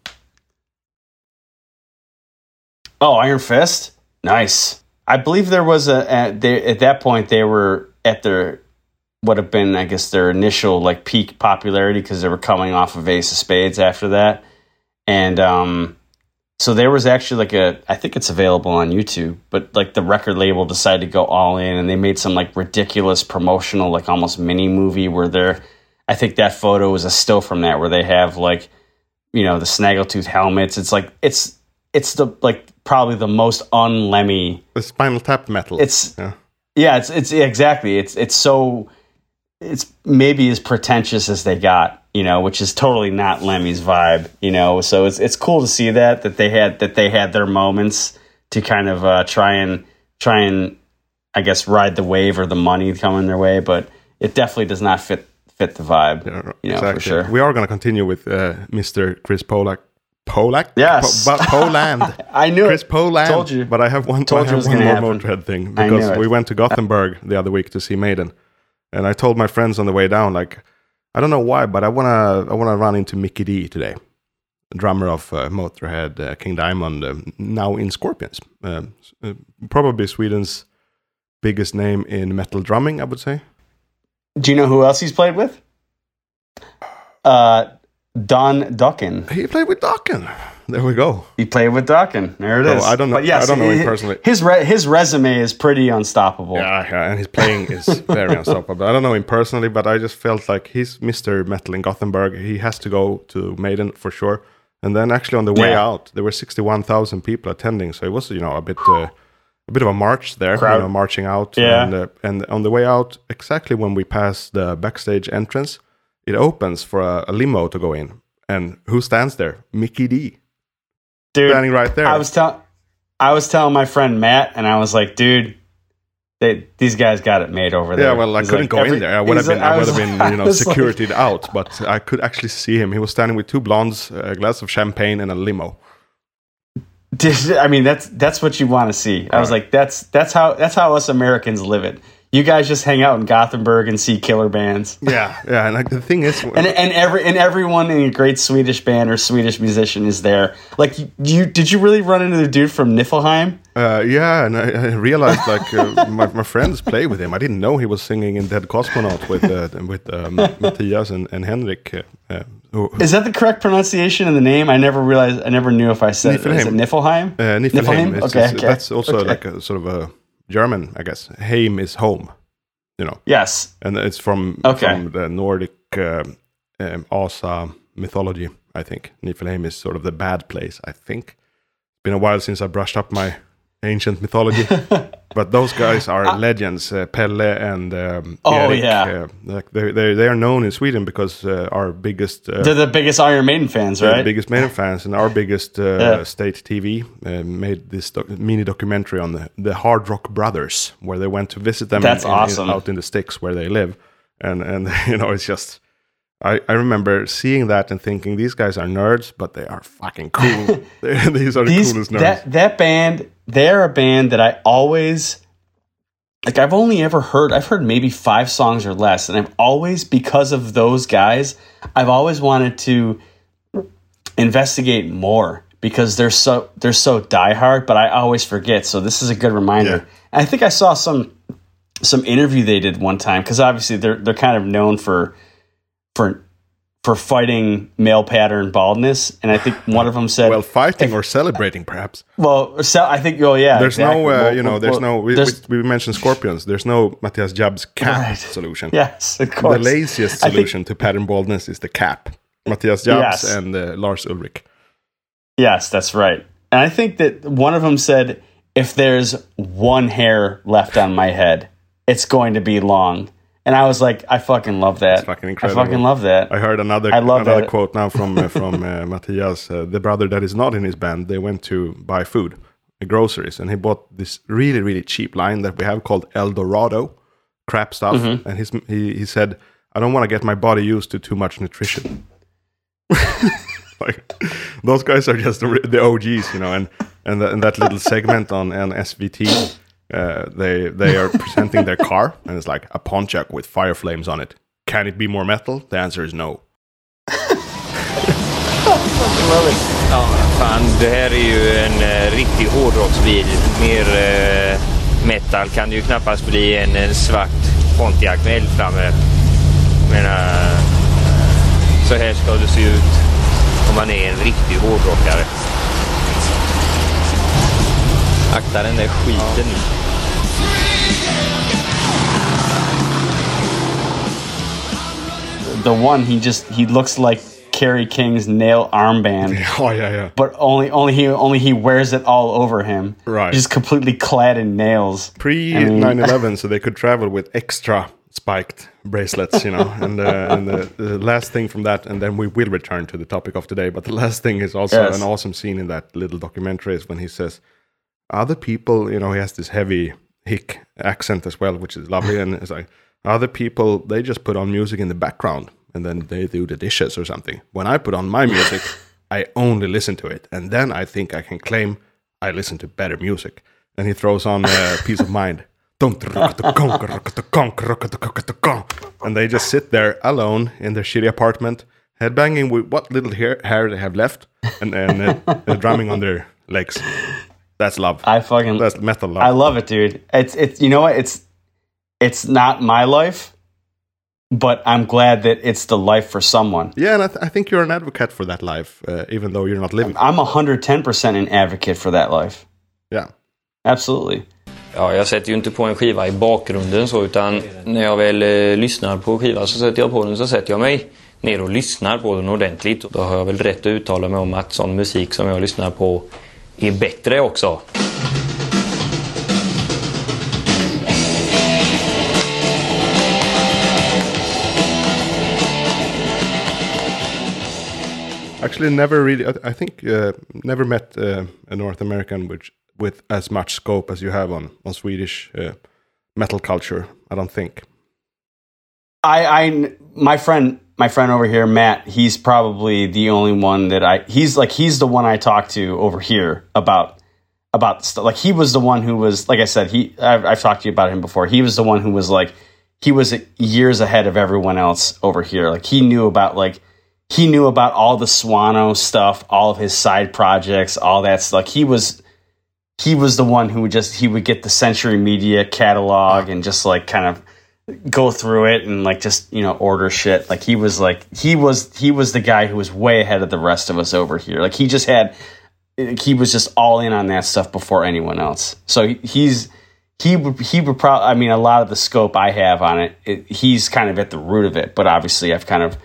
Oh, Iron Fist? Nice. I believe there was at that point, they were at their, would have been, I guess, their initial like peak popularity, because they were coming off of Ace of Spades after that. And so there was actually like I think it's available on YouTube, but like the record label decided to go all in, and they made some like ridiculous promotional, like almost mini movie where they're, I think that photo is a still from that, where they have like, you know, the Snaggletooth helmets. It's like, it's the like probably the most un-Lemmy. The Spinal Tap metal. It's yeah, it's exactly. It's so it's maybe as pretentious as they got, you know, which is totally not Lemmy's vibe, you know. So it's cool to see that they had their moments to kind of try and I guess ride the wave or the money coming their way, but it definitely does not fit the vibe, you know, exactly. For sure. We are going to continue with Mr. Chris Poland. Polak? Yes. Poland. I knew Chris Poland. Told you. But I have one more Motörhead thing. Because we went to Gothenburg the other week to see Maiden. And I told my friends on the way down, like, I don't know why, but I wanna run into Mickey D today. Drummer of Motörhead, King Diamond, now in Scorpions. Probably Sweden's biggest name in metal drumming, I would say. Do you know who else he's played with? Don Dokken. He played with Dokken. There we go. He played with Dokken. There it is. I don't know. But yes, I don't know him personally. His resume is pretty unstoppable. Yeah, and his playing is very unstoppable. I don't know him personally, but I just felt like he's Mr. Metal in Gothenburg. He has to go to Maiden for sure. And then actually on the way out, there were 61,000 people attending, so it was, you know, a bit of a march there, crowd. You know, marching out. Yeah. And on the way out, exactly when we passed the backstage entrance, it opens for a limo to go in, and who stands there? Mickey D, dude, standing right there. I was telling my friend Matt, and I was like, "Dude, these guys got it made over there." Yeah, well, I couldn't go in there. I would have been, you know, securityed out, but I could actually see him. He was standing with two blondes, a glass of champagne, and a limo. I mean, that's what you want to see. I was like, that's how us Americans live it. You guys just hang out in Gothenburg and see killer bands. Yeah, and like the thing is, everyone in a great Swedish band or Swedish musician is there. Like, did you really run into the dude from Niflheim? Yeah, and I realized like my friends play with him. I didn't know he was singing in Dead Cosmonaut with Matthias and Henrik. Is that the correct pronunciation of the name? I never realized. I never knew if I said Niflheim. Is it Niflheim. Niflheim. Okay. That's also like a sort of a German, I guess. Heim is home, you know. Yes. And it's from the Nordic Asa mythology, I think. Niflheim is sort of the bad place, I think. It's been a while since I brushed up my ancient mythology. But those guys are legends, Pelle and Erik. Yeah. They are known in Sweden because our biggest... they're the biggest Iron Maiden fans, right? The biggest Maiden fans, and our biggest state TV made this mini documentary on the Hard Rock Brothers, where they went to visit them out in the sticks where they live. And you know, it's just... I remember seeing that and thinking, these guys are nerds, but they are fucking cool. These are the coolest nerds. That band... They're a band that I always, like, I've heard maybe 5 songs or less, and I've always, because of those guys, I've always wanted to investigate more, because they're so diehard, but I always forget, so this is a good reminder. Yeah. I think I saw some interview they did one time, because obviously they're kind of known for fighting male pattern baldness, and I think one of them said, "Well, fighting or celebrating, perhaps." Well, I think, oh yeah, there's exactly. We mentioned Scorpions. There's no Matthias Jabb's cap solution. Yes, of course. The laziest solution to pattern baldness is the cap. Matthias Jabb's and Lars Ulrich. Yes, that's right. And I think that one of them said, "If there's one hair left on my head, it's going to be long." And I was like, I fucking love that. It's fucking incredible. I fucking love that. I heard another quote now from Matthias, the brother that is not in his band. They went to buy food groceries, and he bought this really, really cheap line that we have called El Dorado, crap stuff. Mm-hmm. And he said, I don't want to get my body used to too much nutrition. Like, those guys are just the OGs, you know, and that little segment on SVT, they are presenting their car, and it's like a Pontiac with fire flames on it. Can it be more metal? The answer is no. Ja, fan, det här är ju en riktig hårdrocksbil. Mer metal kan det ju knappast bli än en svart Pontiac med eld framme. Men så här ska det se ut om man är en riktig hårdrockare. Akta den där skiten nu. The one he looks like Kerry King's nail armband. Oh yeah. But only he wears it all over him. Right. He's completely clad in nails. Pre 9/11, so they could travel with extra spiked bracelets, you know. And the last thing from that, and then we will return to the topic of today. But the last thing is also an awesome scene in that little documentary is when he says, "Other people," you know, he has this heavy hick accent as well, which is lovely, and it's like, "Other people, they just put on music in the background." And then they do the dishes or something. When I put on my music, I only listen to it. And then I think I can claim I listen to better music. And he throws on Peace of Mind. And they just sit there alone in their shitty apartment, headbanging with what little hair they have left. And drumming on their legs. That's love. That's metal love. I love it, dude. It's you know what? It's not my life. But I'm glad that it's the life for someone. Yeah, and I think you're an advocate for that life, even though you're not living. I'm 110% an advocate for that life. Yeah. Absolutely. Ja, jag sätter ju inte på en skiva i bakgrunden så, utan när jag väl lyssnar på skivan så sätter jag på den, så sätter jag mig ner och lyssnar på den ordentligt. Då har jag väl rätt att uttala mig om att sån musik som jag lyssnar på är bättre också. Actually, never really. I think never met a North American with as much scope as you have on Swedish metal culture. I don't think. My friend over here, Matt. He's probably the only one that I. He's the one I talked to over here about stuff. Like, he was the one who was, like I said, I've talked to you about him before. He was the one who was like, he was years ahead of everyone else over here. Like, he knew about like. He knew about all the Swano stuff, all of his side projects, all that stuff. He was the one who would get the Century Media catalog and just like kind of go through it and like just, you know, order shit. Like, he was the guy who was way ahead of the rest of us over here. Like, he was just all in on that stuff before anyone else. So he would probably, I mean, a lot of the scope I have on it, he's kind of at the root of it, but obviously I've kind of.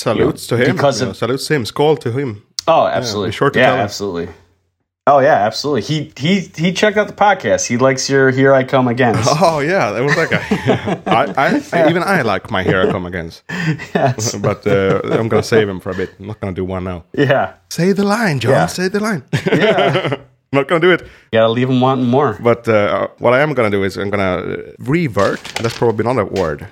Salutes, you know, to him. Because of, salutes him. Skull to him. Oh, absolutely. Yeah, sure to tell absolutely. Him. Oh, yeah, absolutely. He checked out the podcast. He likes your "Here I Come Again." Oh, yeah, that was like a. Even I like my "Here I Come Again." Yes. But I'm gonna save him for a bit. I'm not gonna do one now. Yeah. Say the line, John. Yeah. Say the line. Yeah. I'm not gonna do it. You gotta leave him wanting more. But what I am gonna do is I'm gonna revert. That's probably not a word.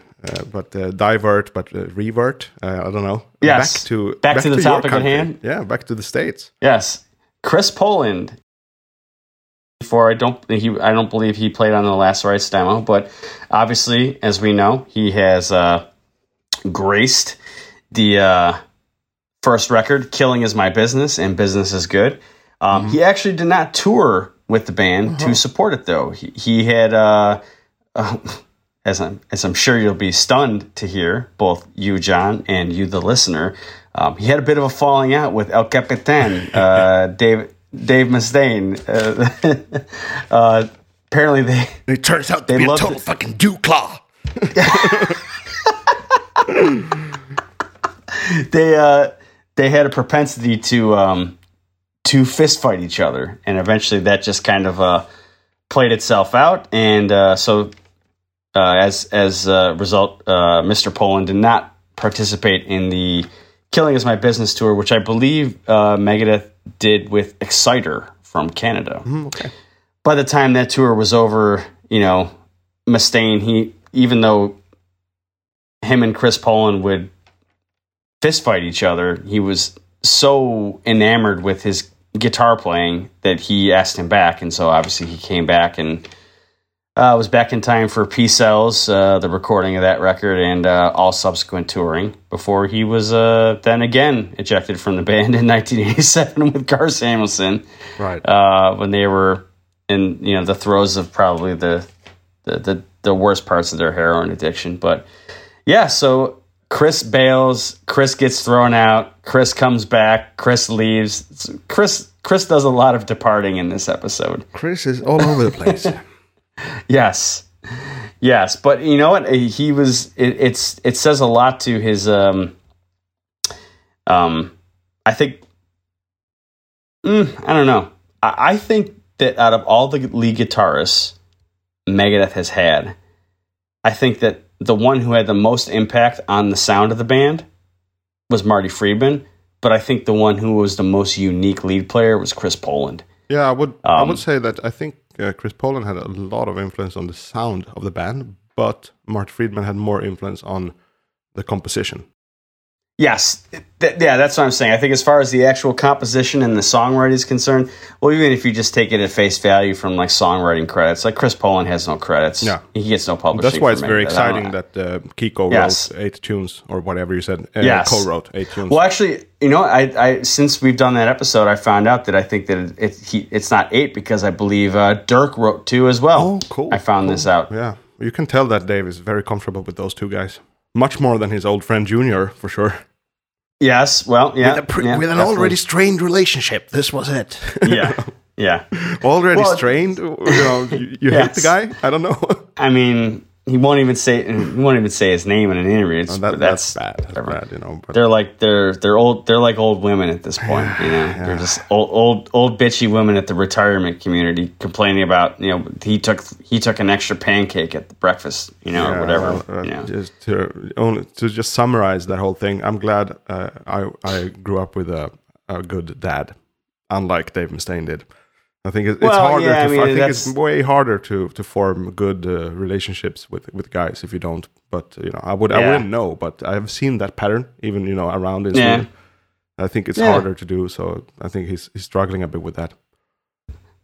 Revert. I don't know. Yes. Back to the topic at hand. Yeah, back to the States. Yes, Chris Poland. Before I don't believe he played on the Last Rites demo, but obviously, as we know, he has graced the first record, "Killing Is My Business" and "Business Is Good." Mm-hmm. He actually did not tour with the band to support it, though. He had. As I'm sure you'll be stunned to hear, both you, John, and you, the listener, he had a bit of a falling out with El Capitan, Dave Mustaine. Apparently, it turns out to be a total fucking dewclaw. They had a propensity to fist fight each other, and eventually that just kind of played itself out, and so. As a result, Mr. Poland did not participate in the "Killing Is My Business" tour, which I believe Megadeth did with Exciter from Canada. Mm-hmm, okay. By the time that tour was over, you know, Mustaine, even though him and Chris Poland would fist fight each other, he was so enamored with his guitar playing that he asked him back. And so obviously he came back and was back in time for P-Cells, the recording of that record, and all subsequent touring before he was then again ejected from the band in 1987 with Garth Hamilton, right? When they were in, you know, the throes of probably the worst parts of their heroin addiction. But yeah, so Chris bails, Chris gets thrown out, Chris comes back, Chris leaves. Chris does a lot of departing in this episode. Chris is all over the place. Yes. But you know what? He was, it says a lot to his, I think, I don't know. I think that out of all the lead guitarists Megadeth has had, I think that the one who had the most impact on the sound of the band was Marty Friedman, but I think the one who was the most unique lead player was Chris Poland. Yeah, I would say that I think Chris Poland had a lot of influence on the sound of the band, but Marty Friedman had more influence on the composition. Yes, that's what I'm saying. I think as far as the actual composition and the songwriting is concerned, well, even if you just take it at face value from like songwriting credits, like Chris Poland has no credits. Yeah. He gets no publishing. That's why it's very exciting that Kiko wrote 8 tunes or whatever you said. Yes. Co-wrote 8 tunes. Well, actually, you know, I since we've done that episode, I found out that I think that it's not 8 because I believe Dirk wrote 2 as well. Oh, cool. I found this out. Yeah. You can tell that Dave is very comfortable with those two guys. Much more than his old friend Junior, for sure. Yes, well, yeah. With an already strained relationship, this was it. Yeah. Strained? You know, you hate the guy? I don't know. I mean, he won't even say his name in an interview. It's, no, that's bad. That's bad, you know. But they're old. They're like old women at this point. You know, They're just old bitchy women at the retirement community complaining about, you know, he took an extra pancake at the breakfast, you know, or whatever. You know. Just to summarize that whole thing, I'm glad I grew up with a good dad, unlike Dave Mustaine did. I think it's way harder to form good relationships with guys if you don't. But you know, I wouldn't know. But I've seen that pattern, even, you know, around in Sweden. I think it's harder to do. So I think he's struggling a bit with that.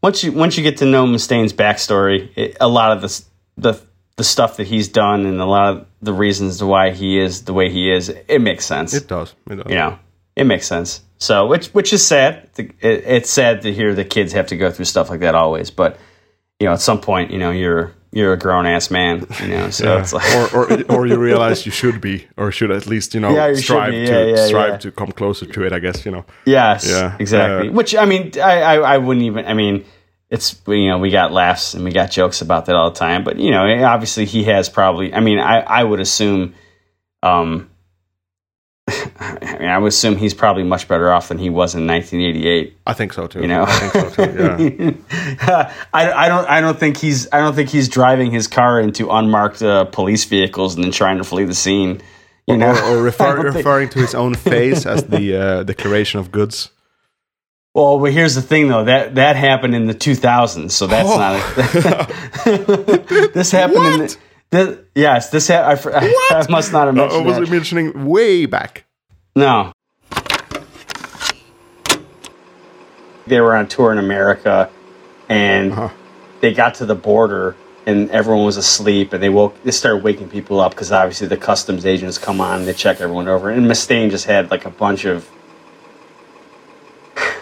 Once you get to know Mustaine's backstory, a lot of the stuff that he's done and a lot of the reasons why he is the way he is, it makes sense. It does. You know, it makes sense. So, which is sad. It's sad to hear the kids have to go through stuff like that always. But you know, at some point, you know, you're a grown ass man. You know, so it's like or you realize you should be, or should at least, you know, strive to come closer to it. I guess, you know. Yes. Yeah. Exactly. Which I mean, I wouldn't even. I mean, it's, you know, we got laughs and we got jokes about that all the time. But you know, obviously he has probably. I mean, I would assume. I mean, I would assume he's probably much better off than he was in 1988. I think so too. You know, Yeah. I don't think he's driving his car into unmarked police vehicles and then trying to flee the scene. You know, referring to his own face as the declaration of goods. Well, but here's the thing, though, that happened in the 2000s, so that's not. This happened. What? I must not have mentioned that. I was mentioning way back. No. They were on tour in America, and they got to the border, and everyone was asleep, and they started waking people up, because obviously the customs agents come on, and they check everyone over, and Mustaine just had like a bunch of,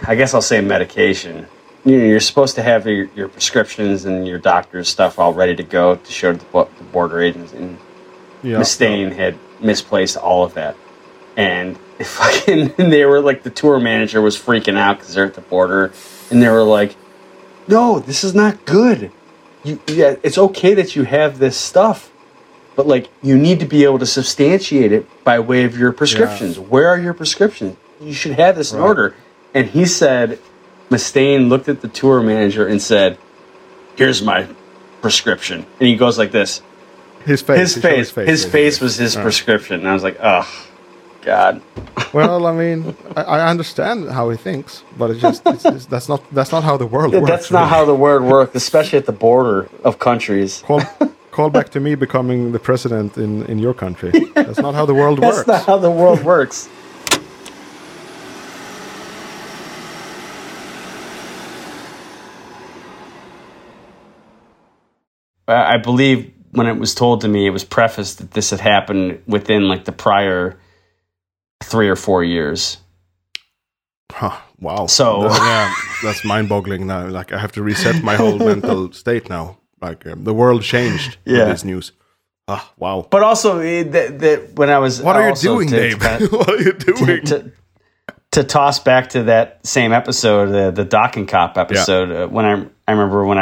I guess I'll say, medication. You know, you're supposed to have your prescriptions and your doctor's stuff all ready to go to show to the border agents. And Mustaine had misplaced all of that. And they were like, the tour manager was freaking out because they're at the border. And they were like, no, this is not good. It's okay that you have this stuff. But like, you need to be able to substantiate it by way of your prescriptions. Yeah. Where are your prescriptions? You should have this in order. And he said... Mustaine looked at the tour manager and said, "Here's my prescription." And he goes like this. His face was his prescription. And I was like, "Ugh, God. Well, I mean, I understand how he thinks, but it's just that's not how the world works. That's not really how the world works, especially at the border of countries. Call back to me becoming the president in your country. That's not how the world works. That's not how the world works. I believe when it was told to me, it was prefaced that this had happened within like the prior 3 or 4 years. Huh, wow. So that's mind-boggling now. Like I have to reset my whole mental state now. Like the world changed with this news. Ah, wow. But also that when I was... What are you doing, Dave? What are you doing? To toss back to that same episode, the Docking Cop episode, when I remember when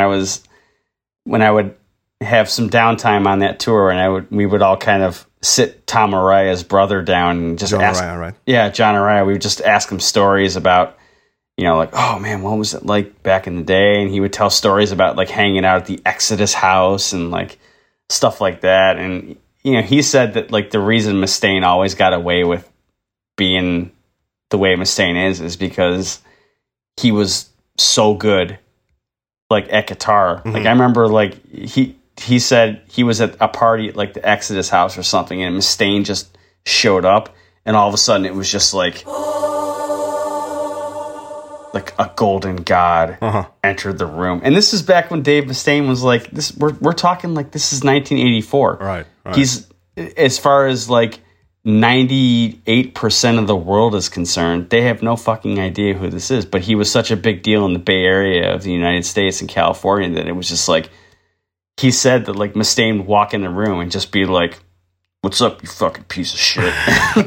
I would have some downtime on that tour, and we would all kind of sit Tom Araya's brother down and just ask Araya, right? Yeah, John Araya. We would just ask him stories about, you know, like, oh man, what was it like back in the day? And he would tell stories about like hanging out at the Exodus house and like stuff like that. And you know, he said that like the reason Mustaine always got away with being the way Mustaine is because he was so good, like at guitar. Mm-hmm. Like I remember, like he said he was at a party at like the Exodus house or something, and Mustaine just showed up, and all of a sudden it was just like a golden god entered the room. And this is back when Dave Mustaine was like this. We're talking like this is 1984. Right. He's, as far as like 98% of the world is concerned, they have no fucking idea who this is. But he was such a big deal in the Bay Area of the United States and California that it was just like, he said that like Mustaine would walk in the room and just be like, "What's up, you fucking piece of shit?"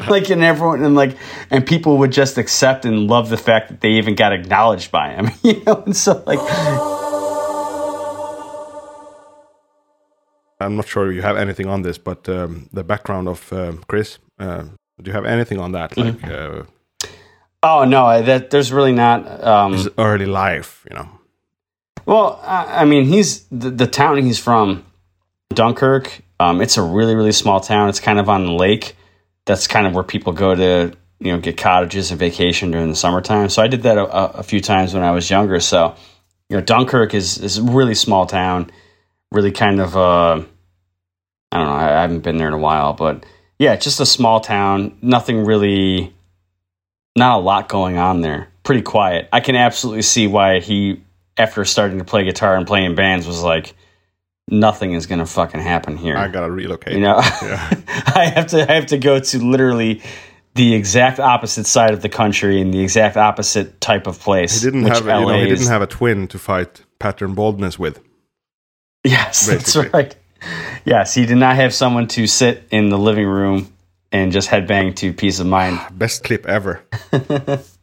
Like, and everyone, and like, and people would just accept and love the fact that they even got acknowledged by him, you know. And so, like, I'm not sure you have anything on this, but the background of Chris, do you have anything on that? Like, oh no, there's really not his early life, you know. Well, I mean, he's the town he's from, Dunkirk. It's a really, really small town. It's kind of on the lake. That's kind of where people go to, you know, get cottages and vacation during the summertime. So I did that a few times when I was younger. So, you know, Dunkirk is a really small town, really kind of, I don't know, I haven't been there in a while, but yeah, just a small town. Nothing really, not a lot going on there. Pretty quiet. I can absolutely see why he, after starting to play guitar and playing bands, was like, nothing is gonna fucking happen here. I gotta relocate. You know, I have to go to literally the exact opposite side of the country and the exact opposite type of place. He didn't have a twin to fight pattern baldness with. Yes, basically. That's right. Yes, he did not have someone to sit in the living room and just headbang to Peace of Mind. Best clip ever.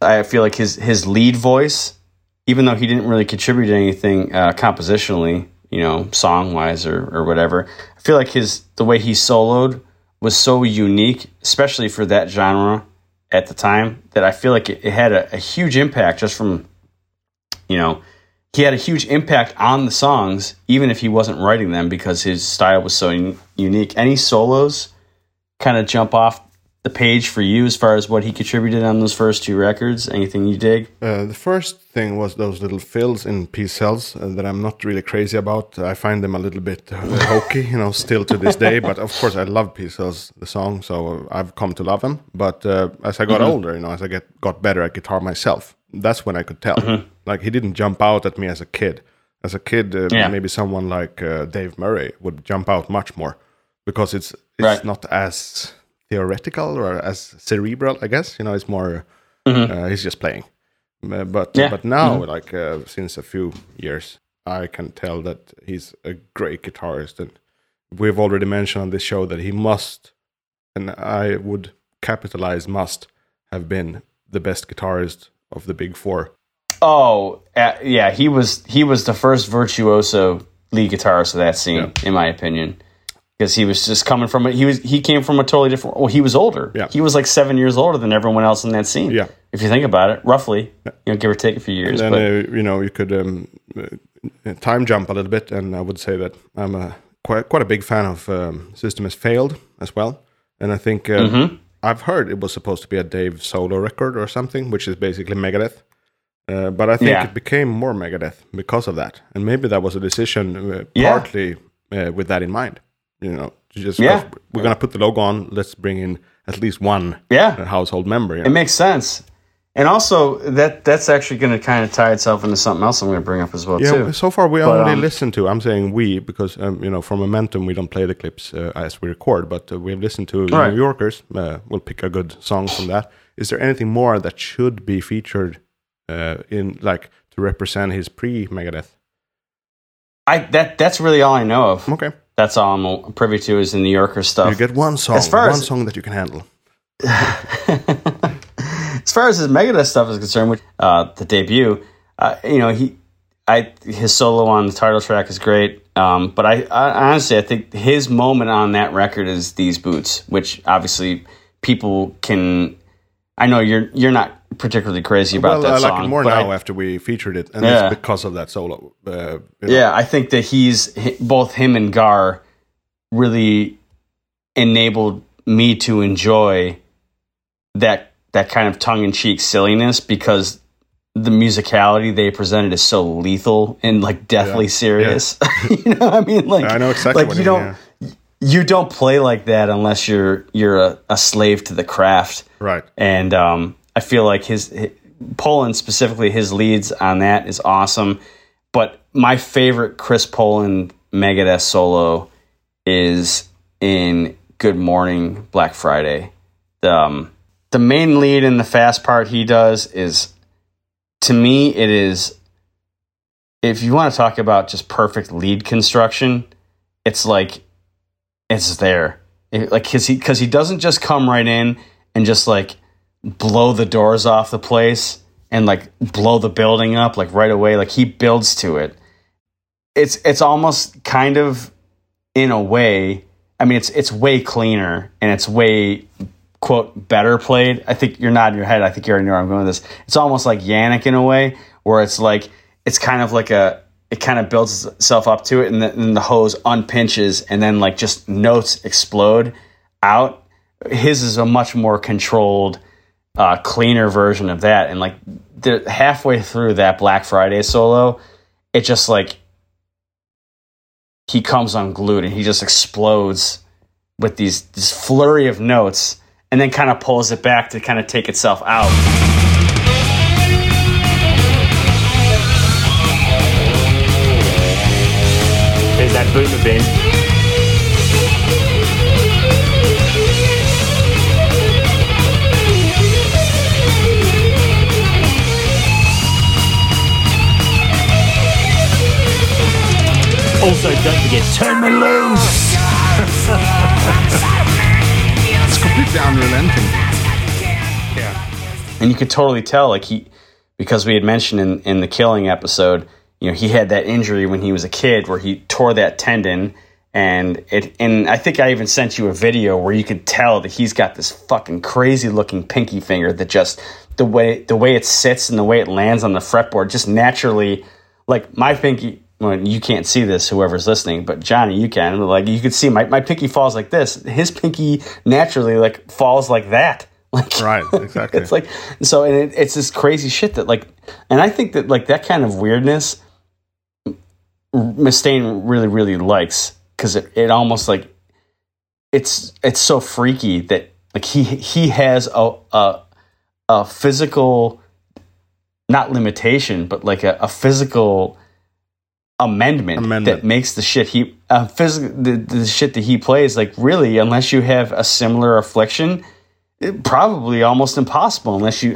I feel like his lead voice, even though he didn't really contribute to anything compositionally, you know, song-wise or whatever, I feel like the way he soloed was so unique, especially for that genre at the time, that I feel like it had a huge impact just from, you know, he had a huge impact on the songs, even if he wasn't writing them, because his style was so unique. Any solos kind of jump off the page for you as far as what he contributed on those first two records? Anything you dig? The first thing was those little fills in P-cells that I'm not really crazy about. I find them a little bit hokey, you know, still to this day. But of course, I love P-cells, the song, so I've come to love them. But as I got older, you know, as I got better at guitar myself, that's when I could tell. Mm-hmm. Like, he didn't jump out at me as a kid. As a kid, maybe someone like Dave Murray would jump out much more because it's not as theoretical or as cerebral, I guess, you know. It's more he's just playing, but now like since a few years I can tell that he's a great guitarist, and we've already mentioned on this show that he must, and I would capitalize must, have been the best guitarist of the big four. He was the first virtuoso lead guitarist of that scene, in my opinion. Because he was just coming from it. He came from a totally different. Well, he was older. Yeah. He was like 7 years older than everyone else in that scene. Yeah. If you think about it, roughly, you know, give or take a few years. And then you know, you could time jump a little bit, and I would say that I'm quite a big fan of System Has Failed as well. And I think I've heard it was supposed to be a Dave solo record or something, which is basically Megadeth. But I think it became more Megadeth because of that. And maybe that was a decision partly with that in mind. You know, just we're going to put the logo on, let's bring in at least one household member. You know? It makes sense. And also, that's actually going to kind of tie itself into something else I'm going to bring up as well, too. Yeah, so far we only listened to, I'm saying we, because, you know, from Momentum we don't play the clips as we record, but we've listened to New Yorkers. We'll pick a good song from that. Is there anything more that should be featured in, like, to represent his pre-Megadeth? That's really all I know of. Okay. That's all I'm privy to is the New Yorker stuff. You get one song, one song that you can handle. As far as his Megadeth stuff is concerned, which the debut, you know, his solo on the title track is great. But I honestly, I think his moment on that record is These Boots, which obviously people can. I know you're not particularly crazy about that song. I like it more now after we featured it, and it's because of that solo. I think that both him and Gar really enabled me to enjoy that kind of tongue-in-cheek silliness, because the musicality they presented is so lethal and like deathly serious. Yeah. You know, I mean, like I know exactly like what you don't mean, you don't play like that unless you're a slave to the craft, right? And I feel like his Poland specifically, his leads on that is awesome. But my favorite Chris Poland Megadeth solo is in Good Morning Black Friday. The main lead in the fast part he does is, to me, it is, if you want to talk about just perfect lead construction, it's like, it's there. Because he doesn't just come right in and just like blow the doors off the place and like blow the building up like right away. Like he builds to it. It's almost kind of, in a way, I mean, it's way cleaner and it's way quote better played. I think you're nodding your head. I think you already know where I'm going with this. It's almost like Yannick in a way, where it's like it's kind of like it kind of builds itself up to it, and then the hose unpinches, and then like just notes explode out. His is a much more controlled, cleaner version of that, and like halfway through that Black Friday solo, it just like he comes unglued and he just explodes with this flurry of notes. And then kind of pulls it back to kind of take itself out. There's that boom again. Also, don't forget, turn me loose. Completely unrelenting. Yeah. And you could totally tell, like because we had mentioned in the Killing episode, you know, he had that injury when he was a kid where he tore that tendon, and I think I even sent you a video where you could tell that he's got this fucking crazy looking pinky finger that just the way it sits and the way it lands on the fretboard just naturally, like my pinky. Well, you can't see this, whoever's listening, but Johnny, you can. Like, you could see my pinky falls like this. His pinky naturally like falls like that. Like, right, exactly. It's like so, and it's this crazy shit that like, and I think that like that kind of weirdness, Mustaine really, really likes, because it almost like it's so freaky that like he has a physical, not limitation, but like a physical amendment that makes the shit the shit that he plays, like, really, unless you have a similar affliction, probably almost impossible unless you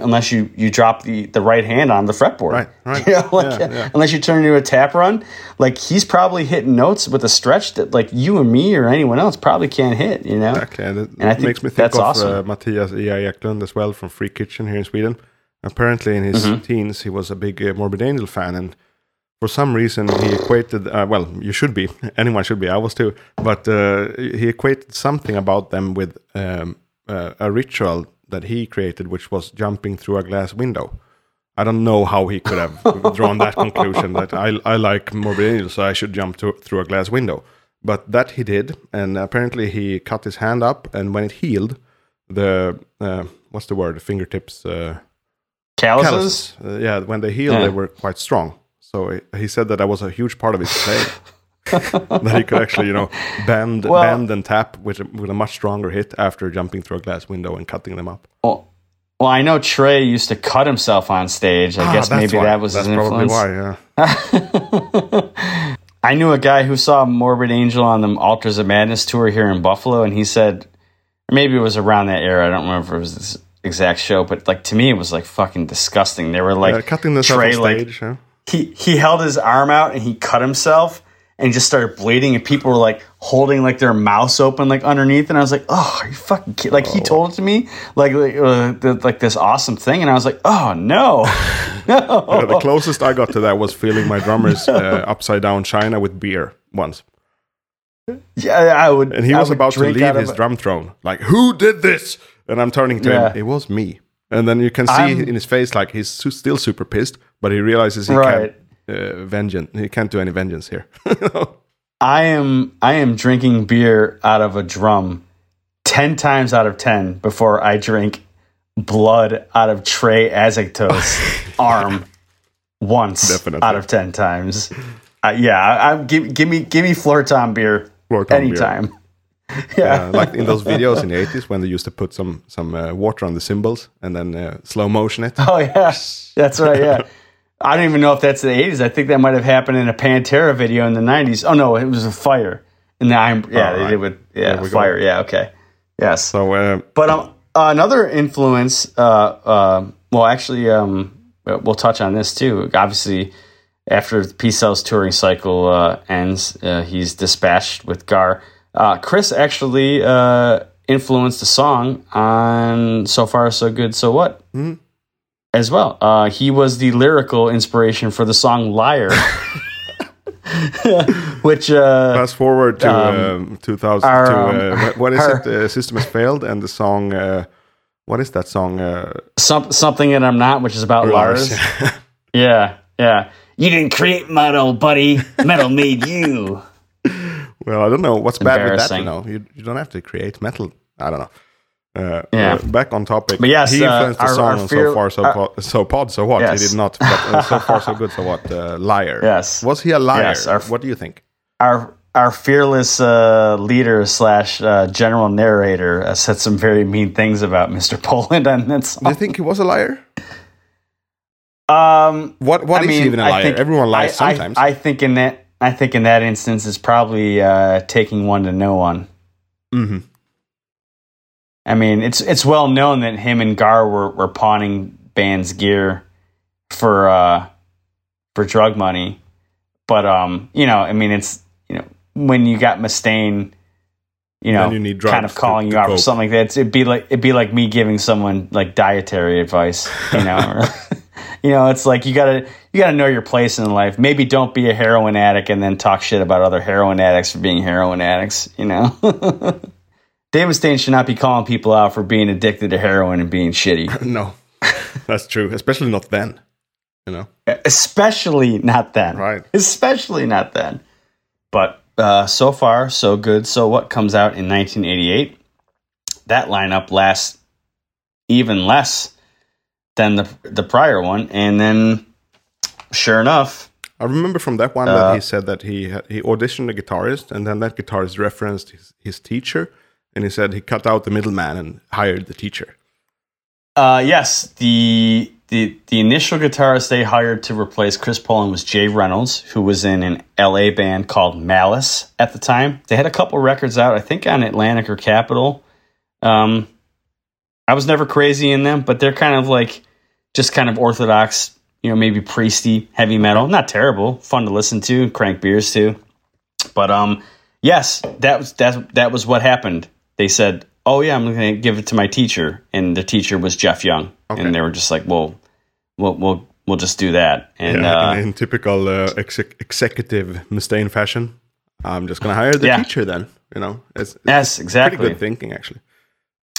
drop the right hand on the fretboard, right. You know, like, unless you turn into a tap run, like he's probably hitting notes with a stretch that like you and me or anyone else probably can't hit, you know. Exactly. And I think makes me think that's awesome. Matthias Ia Eklund as well from Free Kitchen here in Sweden. Apparently in his teens he was a big Morbid Angel fan, and for some reason, he equated, you should be, anyone should be, I was too, but he equated something about them with a ritual that he created, which was jumping through a glass window. I don't know how he could have drawn that conclusion, that I like Morbid Angel, so I should jump through a glass window. But that he did, and apparently he cut his hand up, and when it healed, the what's the word? Fingertips. Calluses. Yeah, when they healed, they were quite strong. So he said that was a huge part of his play. That he could actually, bend and tap with a much stronger hit after jumping through a glass window and cutting them up. Well, I know Trey used to cut himself on stage. I guess maybe that was his influence. That's probably why, yeah. I knew a guy who saw Morbid Angel on the Altars of Madness tour here in Buffalo, and he said, maybe it was around that era, I don't remember if it was this exact show, but like to me it was like fucking disgusting. They were like cutting this Trey, on stage. Like, he held his arm out and he cut himself and just started bleeding, and people were like holding like their mouths open like underneath, and I was like, oh, are you fucking kidding? Like he told it to me like this awesome thing, and I was like, oh no. No. The closest I got to that was feeling my drummer's upside down china with beer once. Yeah, I would. And he was about to leave his drum throne. Like, who did this? And I'm turning to him. It was me. And then you can see in his face, like he's still super pissed, but he realizes he can't. He can't do any vengeance here. I am drinking beer out of a drum 10 times out of 10 before I drink blood out of Trey Azekto's arm once. Definitely. Out of 10 times. Give me Florton beer anytime. Beer. Yeah, like in those videos in the 80s when they used to put some water on the cymbals and then slow motion it. Oh yeah, that's right. Yeah. I don't even know if that's the 80s. I think that might have happened in a Pantera video in the 90s. Oh no, it was a fire. And fire. Yeah, okay. Yes. So, but another influence. We'll touch on this too. Obviously, after P-Cell's touring cycle ends, he's dispatched with Gar. Chris actually influenced the song on "So Far, So Good, So What." Mm-hmm. As well, he was the lyrical inspiration for the song "Liar," which fast forward to 2000. System Has Failed, and the song. What is that song? Something that I'm not, which is about Lars. Yeah. You didn't create metal, buddy. Metal made you. Well, I don't know what's bad with that. You don't have to create metal. I don't know. Back on topic. But yes, he influenced the song So Far, So Good, So What. Yes. He did not. But So Far, So Good, So What. Liar. Yes. Was he a liar? Yes, what do you think? Our fearless leader / general narrator said some very mean things about Mr. Poland on that song. Do you think he was a liar? Even a liar? Everyone lies sometimes. I think in that instance, it's probably taking one to know one. Mm-hmm. I mean, it's well known that him and Gar were pawning band's gear for drug money, but when you got Mustaine, you kind of calling you out for something like that, it'd be like me giving someone like dietary advice, it's like you gotta know your place in life. Maybe don't be a heroin addict and then talk shit about other heroin addicts for being heroin addicts, Dave Mustaine should not be calling people out for being addicted to heroin and being shitty. No, that's true. Especially not then, Especially not then. Right. Especially not then. But So Far, So Good, So What comes out in 1988. That lineup lasts even less than the prior one. And then, sure enough... I remember from that one that he said that he auditioned a guitarist, and then that guitarist referenced his teacher. And he said he cut out the middleman and hired the teacher. Yes, the initial guitarist they hired to replace Chris Poland was Jay Reynolds, who was in an LA band called Malice at the time. They had a couple records out, I think, on Atlantic or Capitol. I was never crazy in them, but they're kind of like just kind of orthodox, maybe priesty heavy metal. Not terrible, fun to listen to, crank beers to, but yes, that was what happened. They said, "Oh yeah, I'm going to give it to my teacher," and the teacher was Jeff Young, and they were just like, "Well, we'll just do that." And, and in typical executive Mustaine fashion, I'm just going to hire the teacher. Then it's yes, exactly. Pretty good thinking, actually.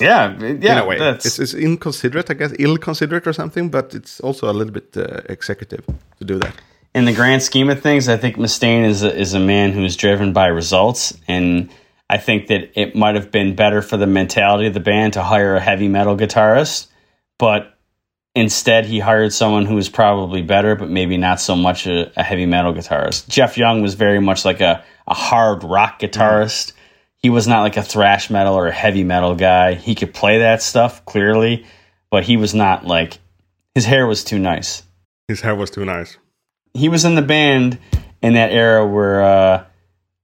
Yeah. In a way, it's inconsiderate, I guess, ill-considerate or something, but it's also a little bit executive to do that. In the grand scheme of things, I think Mustaine is a man who is driven by results, and I think that it might have been better for the mentality of the band to hire a heavy metal guitarist, but instead he hired someone who was probably better, but maybe not so much a heavy metal guitarist. Jeff Young was very much like a hard rock guitarist. Mm-hmm. He was not like a thrash metal or a heavy metal guy. He could play that stuff, clearly, but he was not like... His hair was too nice. His hair was too nice. He was in the band in that era where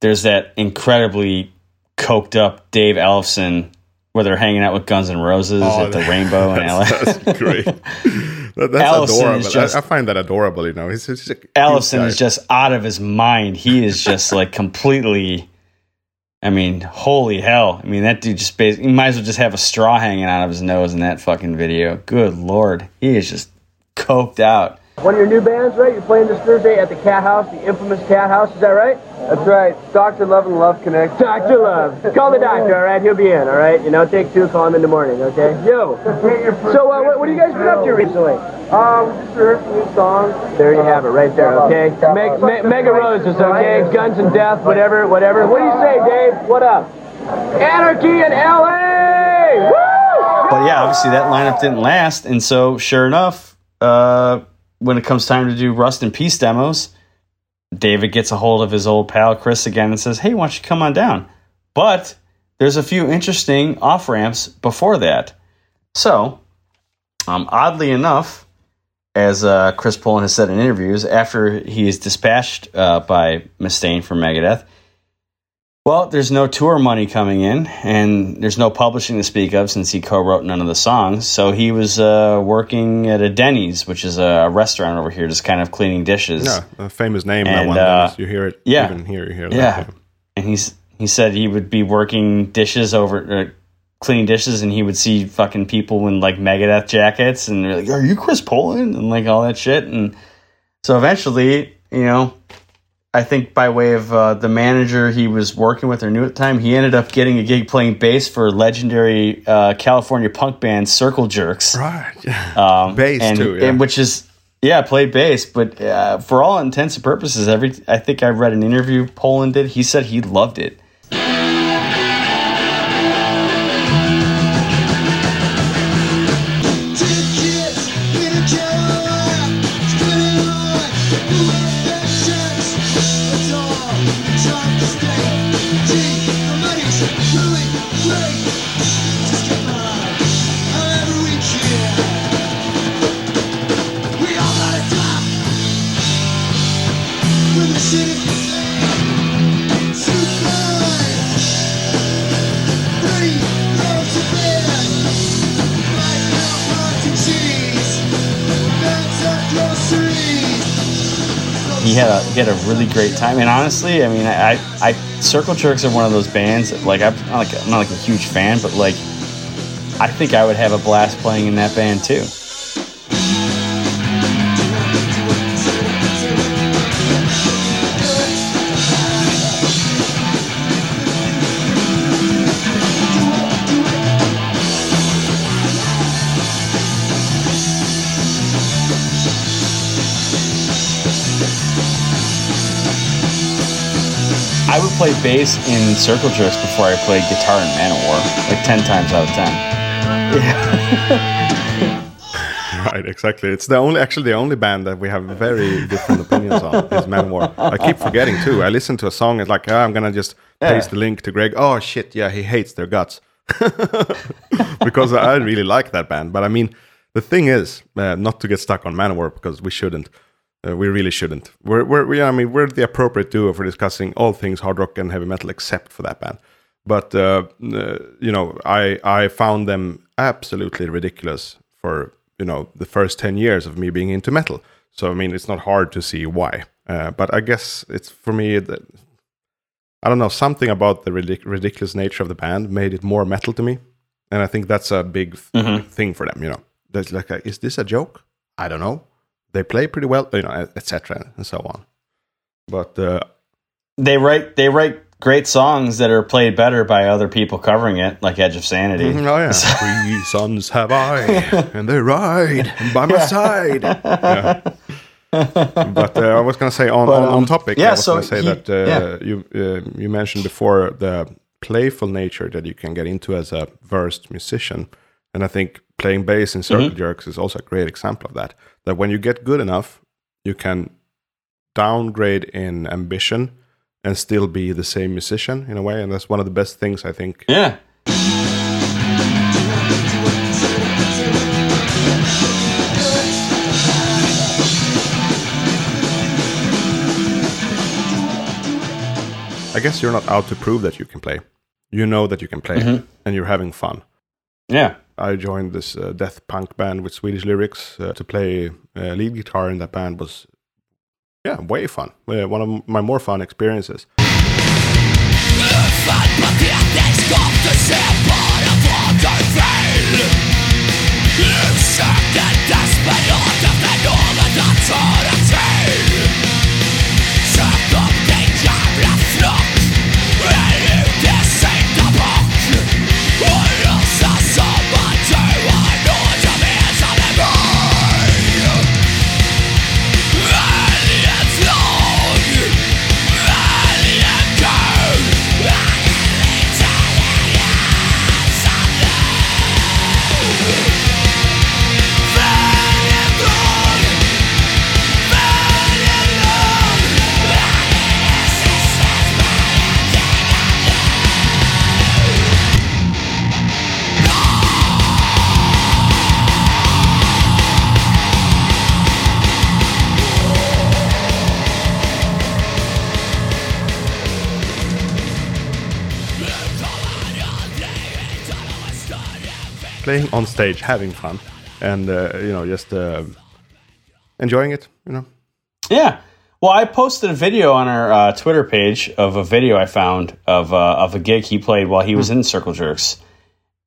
there's that incredibly coked up Dave Ellefson where they're hanging out with Guns N' Roses at the Rainbow in LA. That's great. That's adorable. I find that adorable, you know. He's Ellefson is just out of his mind. He is just like completely... I mean, holy hell. I mean, that dude just basically, he might as well just have a straw hanging out of his nose in that fucking video. Good Lord. He is just coked out. One of your new bands, right? You're playing this Thursday at the Cat House, the infamous Cat House. Is that right? That's right. Dr. Love and Love Connect. Dr. Love. Call the doctor, all right? He'll be in, all right? You know, take two, call him in the morning, okay? Yo. So, what have you guys been up to recently? We just heard some new songs. There you have it, right there, okay? Mega Roses, okay? Guns and Death, whatever. What do you say, Dave? What up? Anarchy in L.A.! Woo! But yeah, obviously that lineup didn't last, and so, sure enough, when it comes time to do Rust in Peace demos, David gets a hold of his old pal Chris again and says, hey, why don't you come on down? But there's a few interesting off-ramps before that. So, oddly enough, as Chris Poland has said in interviews, after he is dispatched by Mustaine from Megadeth, well, there's no tour money coming in, and there's no publishing to speak of since he co-wrote none of the songs. So he was working at a Denny's, which is a restaurant over here, just kind of cleaning dishes. Yeah, a famous name, and, that one. You hear it even here. You hear that. Yeah, name. And he said he would be working dishes cleaning dishes, and he would see fucking people in like Megadeth jackets, and they're like, "Are you Chris Poland?" and like all that shit. And so eventually, you know, I think by way of the manager he was working with or knew at the time, he ended up getting a gig playing bass for legendary California punk band Circle Jerks. Right. Bass too, yeah. And which is, played bass. But for all intents and purposes, I think I read an interview Poland did. He said he loved it. He had a really great time, and honestly, I mean, I Circle Jerks are one of those bands that, like, I'm not like a huge fan, but like, I think I would have a blast playing in that band too. I would play bass in Circle Jerks before I played guitar in Manowar, like 10 times out of 10. Yeah. Right, exactly. It's the only band that we have very different opinions on is Manowar. I keep forgetting too. I listen to a song, it's like, I'm gonna just paste the link to Greg. Oh shit, yeah, he hates their guts. Because I really like that band. But I mean, the thing is, not to get stuck on Manowar, because we shouldn't. We really shouldn't. We're the appropriate duo for discussing all things hard rock and heavy metal, except for that band. But you know, I found them absolutely ridiculous for, you know, the first 10 years of me being into metal. So I mean, it's not hard to see why. But I guess it's for me that, I don't know, something about the ridiculous nature of the band made it more metal to me, and I think that's a big thing for them. You know, that's like, is this a joke? I don't know. They play pretty well, you know, etc. and so on. But they write great songs that are played better by other people covering it, like Edge of Sanity. Oh yeah, three sons have I, and they ride by my side. Yeah. But I was going to say on topic. I was going to say that you mentioned before the playful nature that you can get into as a versed musician. And I think playing bass in circle jerks is also a great example of that. That when you get good enough, you can downgrade in ambition and still be the same musician in a way. And that's one of the best things, I think. Yeah. I guess you're not out to prove that you can play. You know that you can play and you're having fun. Yeah. I joined this death punk band with Swedish lyrics to play lead guitar in that band was, yeah, way fun. One of my more fun experiences. Playing on stage, having fun, and just enjoying it, you know. Yeah. Well, I posted a video on our Twitter page of a video I found of a gig he played while he was in Circle Jerks,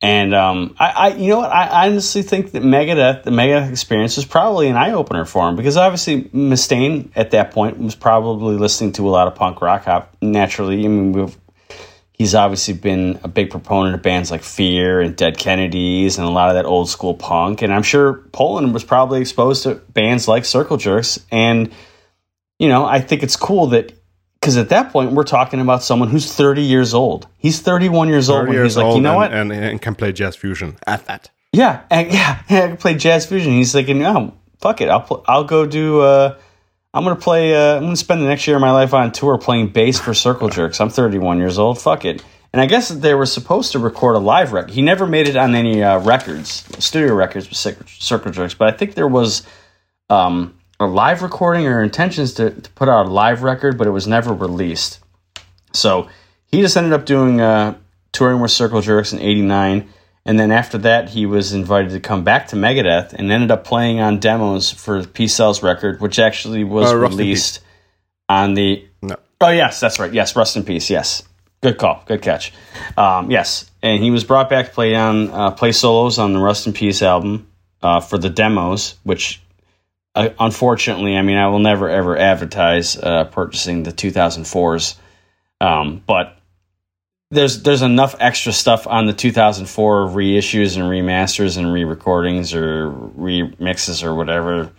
and I honestly think that Megadeth, the Megadeth experience, was probably an eye opener for him, because obviously Mustaine at that point was probably listening to a lot of punk rock hop naturally. I mean, he's obviously been a big proponent of bands like Fear and Dead Kennedys and a lot of that old school punk. And I'm sure Poland was probably exposed to bands like Circle Jerks. And, you know, I think it's cool that, because at that point we're talking about someone who's 30 years old. He's 31 years old when he's like, you know what? And can play jazz fusion at that. Yeah. I can play jazz fusion. He's like, no, fuck it. I'll go do, I'm going to spend the next year of my life on tour playing bass for Circle Jerks. I'm 31 years old. Fuck it. And I guess they were supposed to record a live record. He never made it on any records, studio records with Circle Jerks. But I think there was a live recording or intentions to put out a live record, but it was never released. So he just ended up doing touring with Circle Jerks in 1989. And then after that, he was invited to come back to Megadeth and ended up playing on demos for P-Cell's record, which actually was released on the... No. Oh, yes, that's right. Yes, Rust in Peace, yes. Good call. Good catch. Yes, and he was brought back to play solos on the Rust in Peace album for the demos, which, unfortunately, I mean, I will never, ever advertise purchasing the 2004s, but... There's enough extra stuff on the 2004 reissues and remasters and re-recordings or remixes or whatever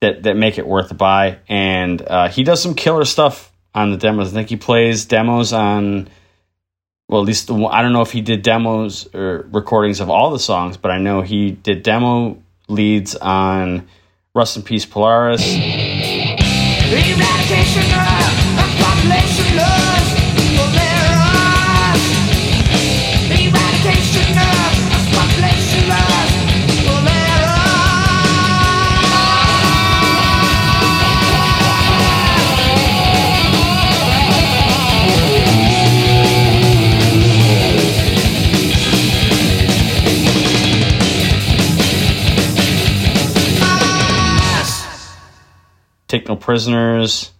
that make it worth a buy. And he does some killer stuff on the demos. I think he plays demos on, well, at least I don't know if he did demos or recordings of all the songs, but I know he did demo leads on Rust in Peace Polaris. Eradication of population loss. Take No Prisoners.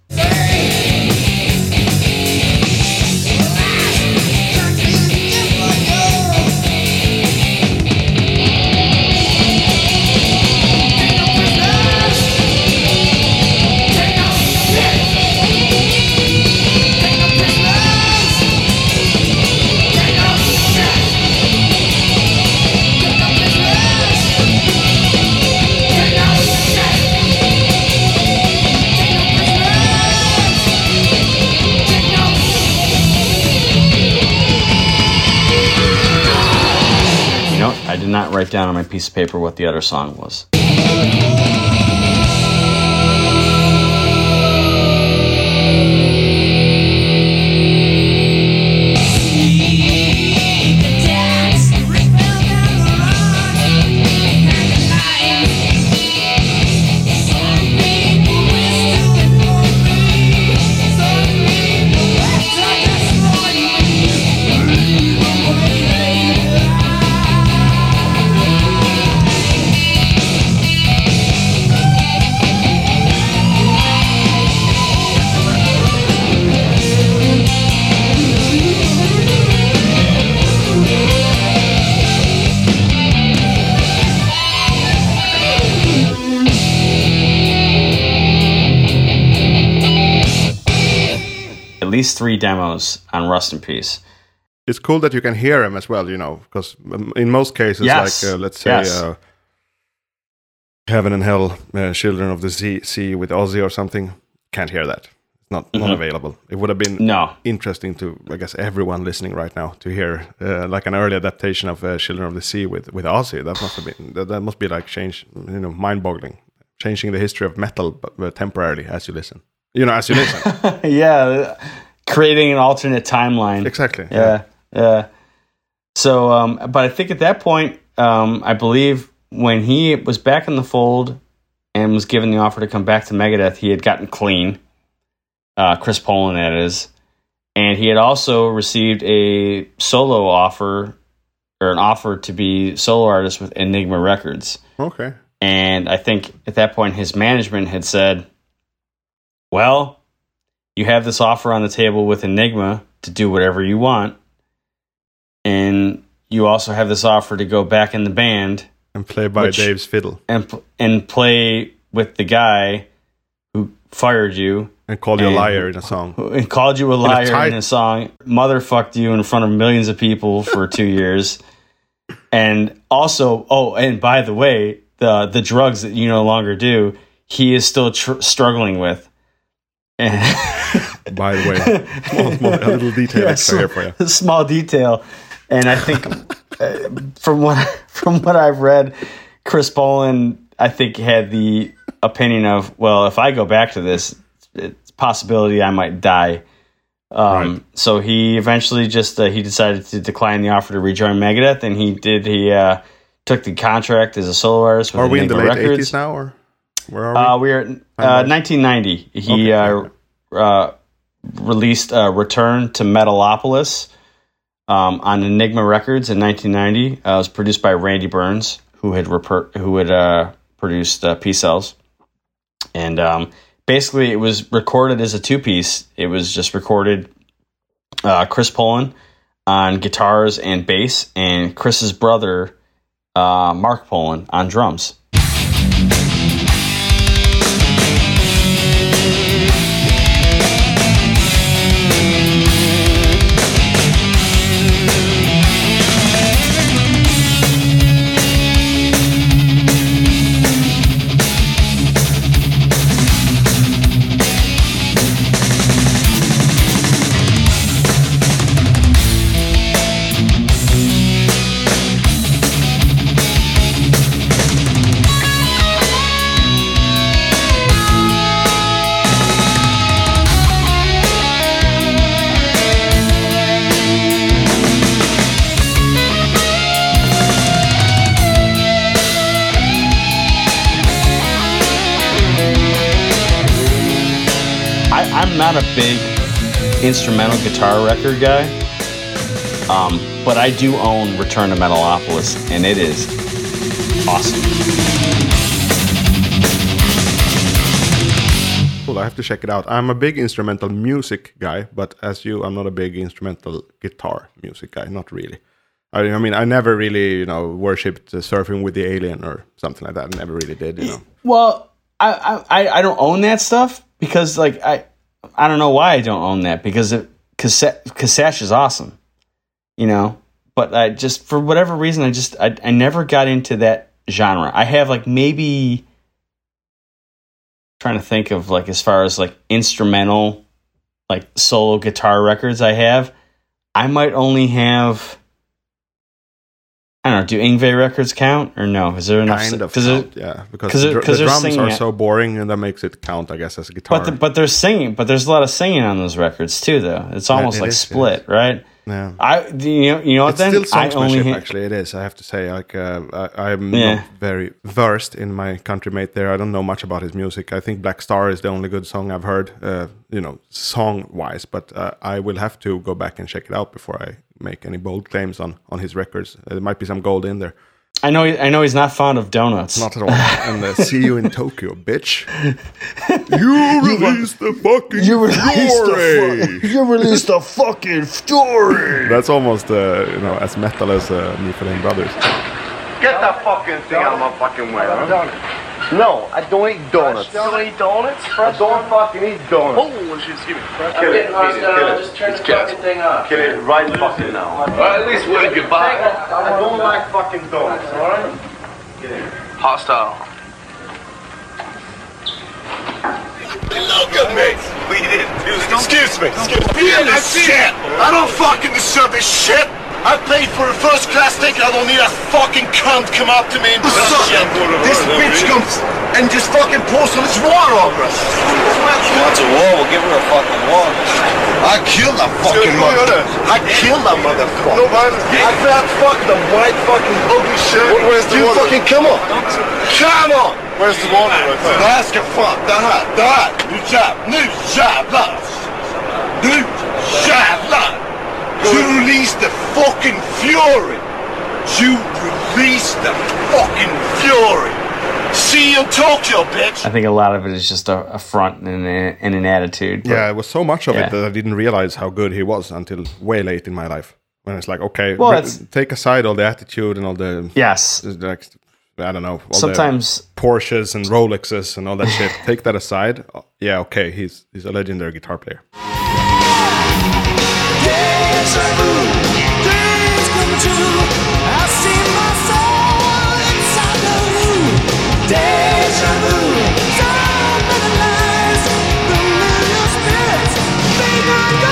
not write down on my piece of paper what the other song was. These three demos on Rust in Peace. It's cool that you can hear him as well, you know, because in most cases, yes. Like let's say yes. Heaven and Hell, Children of the Sea with Ozzy or something, can't hear that. It's not available. It would have been interesting to, I guess, everyone listening right now to hear like an early adaptation of Children of the Sea with Ozzy. That must have been that must be like change, you know, mind-boggling, changing the history of metal but temporarily as you listen. You know, as you listen. Yeah, creating an alternate timeline. Exactly. Yeah. So, but I think at that point, I believe when he was back in the fold and was given the offer to come back to Megadeth, he had gotten clean. Chris Poland, that is. And he had also received a solo offer, or an offer to be solo artist with Enigma Records. Okay. And I think at that point, his management had said, well, you have this offer on the table with Enigma to do whatever you want. And you also have this offer to go back in the band. And play by Dave's fiddle. And play with the guy who fired you. And called you a liar in a song. And called you a liar in a song. Motherfucked you in front of millions of people for 2 years. And also, and by the way, the drugs that you no longer do, he is still struggling with. By the way, small, a little detail extra here for you. Small detail, and I think from what I've read, Chris Poland I think had the opinion of, well, if I go back to this, it's a possibility I might die. Right. So he eventually just he decided to decline the offer to rejoin Megadeth, and he did. He took the contract as a solo artist. Are we in the late '80s now, or? Where are we? We are 1990. He released Return to Metalopolis on Enigma Records in 1990. It was produced by Randy Burns, who had produced P-Cells. And basically it was recorded as a two-piece. It was just recorded Chris Poland on guitars and bass, and Chris's brother, Mark Poland, on drums. Not a big instrumental guitar record guy, but I do own Return to Metalopolis, and it is awesome. Cool, I have to check it out. I'm a big instrumental music guy, but as you, I'm not a big instrumental guitar music guy, not really. I mean, I never really, you know, worshipped Surfing with the Alien or something like that. I never really did, you know. Well, I don't own that stuff because, like, I don't know why I don't own that, because Kasash is awesome, you know, but I just, for whatever reason, I never got into that genre. I have like maybe trying to think of like, as far as like instrumental, like solo guitar records I have, I might only have I don't know. Do Yngwie records count or no? Is there enough? Kind of count, yeah, because the drums are so boring, and that makes it count, I guess, as a guitar. But they're singing. But there's a lot of singing on those records too, though. It's almost like split, right? Yeah. You know what? Then it's still songsmanship. Actually, it is. I have to say, like, I'm not very versed in my countrymate there. I don't know much about his music. I think Black Star is the only good song I've heard, song-wise. But I will have to go back and check it out before I make any bold claims on his records. There might be some gold in there. I know he's not fond of donuts. Not at all. And see you in Tokyo, bitch. You released the fucking story. That's almost as metal as Niflheim Brothers. Get the fucking thing out of my fucking way. No, I don't eat donuts. You don't eat donuts? I don't fucking eat donuts. Oh, excuse me. Kill it. Just turn the fucking thing off. Kill it right fucking now. Or at least wave goodbye. I don't like fucking donuts, alright? Hostile. Look at me! We didn't do this. Excuse me. Shit! I don't fucking deserve this shit! I paid for a first-class ticket. I don't need a fucking cunt come up to me and shit. This bitch comes and just fucking pours all this water over us. She wants a war, we'll give her a fucking war. I killed that fucking motherfucker. No violence. I fat fuck the white fucking ugly shit. Where's the water? Fucking come on. Where's the water? That's a fuck. That. New job, love. You release the fucking fury! See you in Tokyo, bitch! I think a lot of it is just a front and an attitude. Yeah, it was so much of it that I didn't realize how good he was until way late in my life. When it's like, okay, take aside all the attitude and all the... Yes. Like, I don't know. Sometimes Porsches and Rolexes and all that shit. Take that aside. Yeah, okay, he's a legendary guitar player. Days are blue, days come true. I see my soul inside the room. Days are blue, so many lies, the million spirits, they don't go.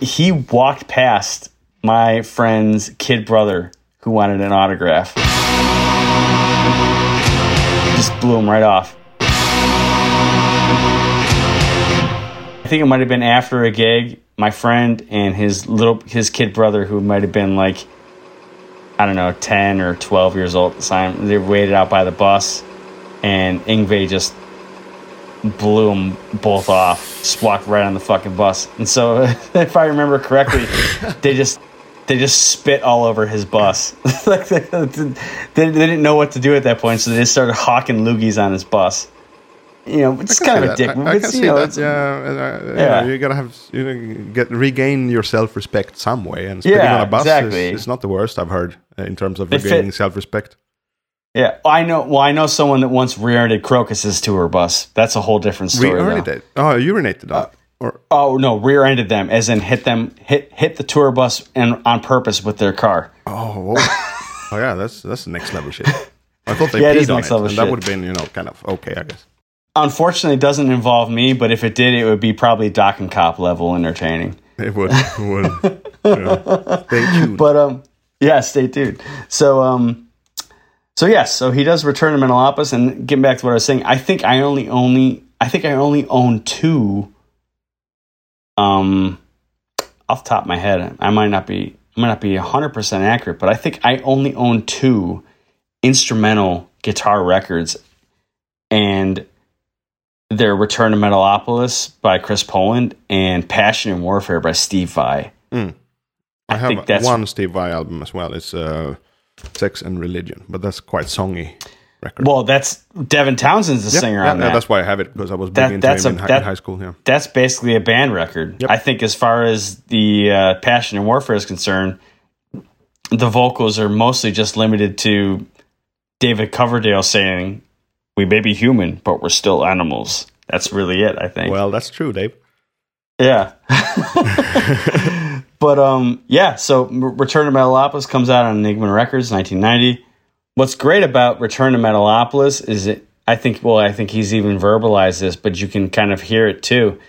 He walked past my friend's kid brother who wanted an autograph. Just blew him right off. I think it might have been after a gig. My friend and his kid brother, who might have been like, I don't know, 10 or 12 years old at the time, they waited out by the bus, and Yngwie just blew them both off, just walked right on the fucking bus. And so if I remember correctly, they just spit all over his bus. Like they didn't know what to do at that point, so they just started hawking loogies on his bus. You know, it's kind of a dick. I can see that. Yeah, you gotta have regain your self-respect some way, and spitting on a bus is not the worst I've heard in terms of regaining self-respect. Yeah, I know. Well, I know someone that once rear-ended crocuses to her bus. That's a whole different story. Rear-ended? Oh, urinated on? No, rear-ended them, as in hit the tour bus and on purpose with their car. Oh, yeah, that's next level shit. I thought they peed on it, and shit. That would have been kind of okay, I guess. Unfortunately, it doesn't involve me, but if it did, it would be probably Doc and Cop level entertaining. It would. Yeah. Stay tuned. But stay tuned. So yes, so he does return to Menelaus, and getting back to what I was saying, I think I only own two. Off the top of my head, I might not be 100% accurate, but I think I only own two instrumental guitar records, and they're Return to Metalopolis by Chris Poland and Passion and Warfare by Steve Vai. I have one Steve Vai album as well. It's Sex and Religion, but that's quite songy. record. Well, that's Devin Townsend's the singer on that. That's why I have it, because I was big into him in high school. Yeah, that's basically a band record. Yep. I think as far as the Passion and Warfare is concerned, the vocals are mostly just limited to David Coverdale saying, "We may be human, but we're still animals." That's really it, I think. Well, that's true, Dave. Yeah. But, yeah, so Return to Metalopolis comes out on Enigma Records, 1990. What's great about Return to Metalopolis is it, I think he's even verbalized this, but you can kind of hear it too.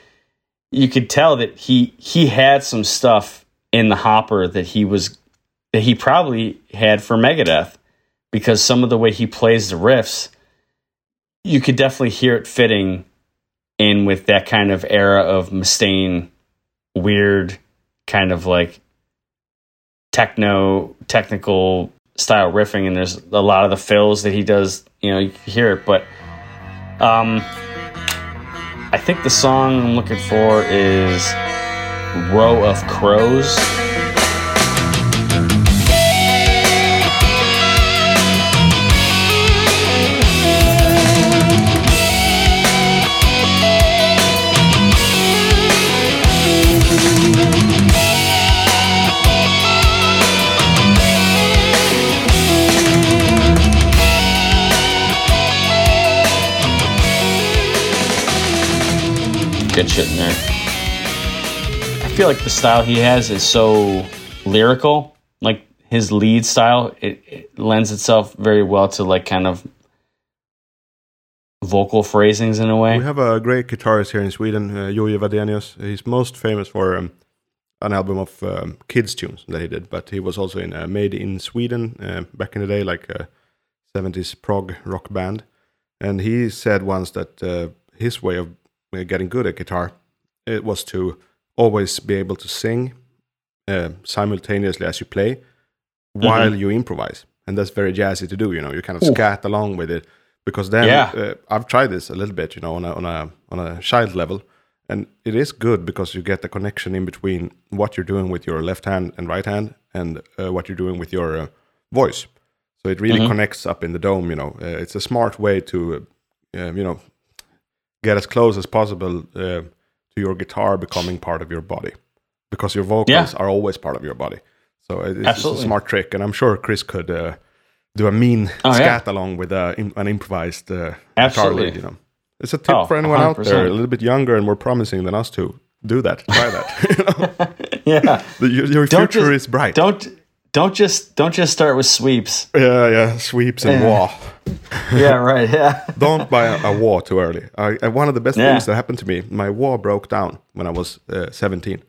You could tell that he had some stuff in the hopper that he probably had for Megadeth, because some of the way he plays the riffs, you could definitely hear it fitting in with that kind of era of Mustaine, weird kind of like technical style riffing, and there's a lot of the fills that he does, you can hear it. But I think the song I'm looking for is Row of Crows. Good shit in there. I feel like the style he has is so lyrical, like his lead style, it lends itself very well to like kind of vocal phrasings in a way. We have a great guitarist here in Sweden, Jojje Wadenius. He's most famous for an album of kids tunes that he did, but he was also in Made in Sweden back in the day, like a 70s prog rock band. And he said once that his way of getting good at guitar, it was to always be able to sing simultaneously as you play, while you improvise. And that's very jazzy to do, you kind of scat along with it, because then I've tried this a little bit, on a child level, and it is good because you get the connection in between what you're doing with your left hand and right hand and what you're doing with your voice. So it really connects up in the dome, it's a smart way to get as close as possible to your guitar becoming part of your body, because your vocals are always part of your body. So it's a smart trick, and I'm sure Chris could do a mean scat along with an improvised guitar lead. It's a tip for anyone 100%. Out there a little bit younger and more promising than us to do that. Try that. Yeah, your future is bright. Don't just start with sweeps. Yeah, sweeps and wah. Yeah, right. Yeah. Don't buy a wah too early. One of the best things that happened to me, my wah broke down when I was 17.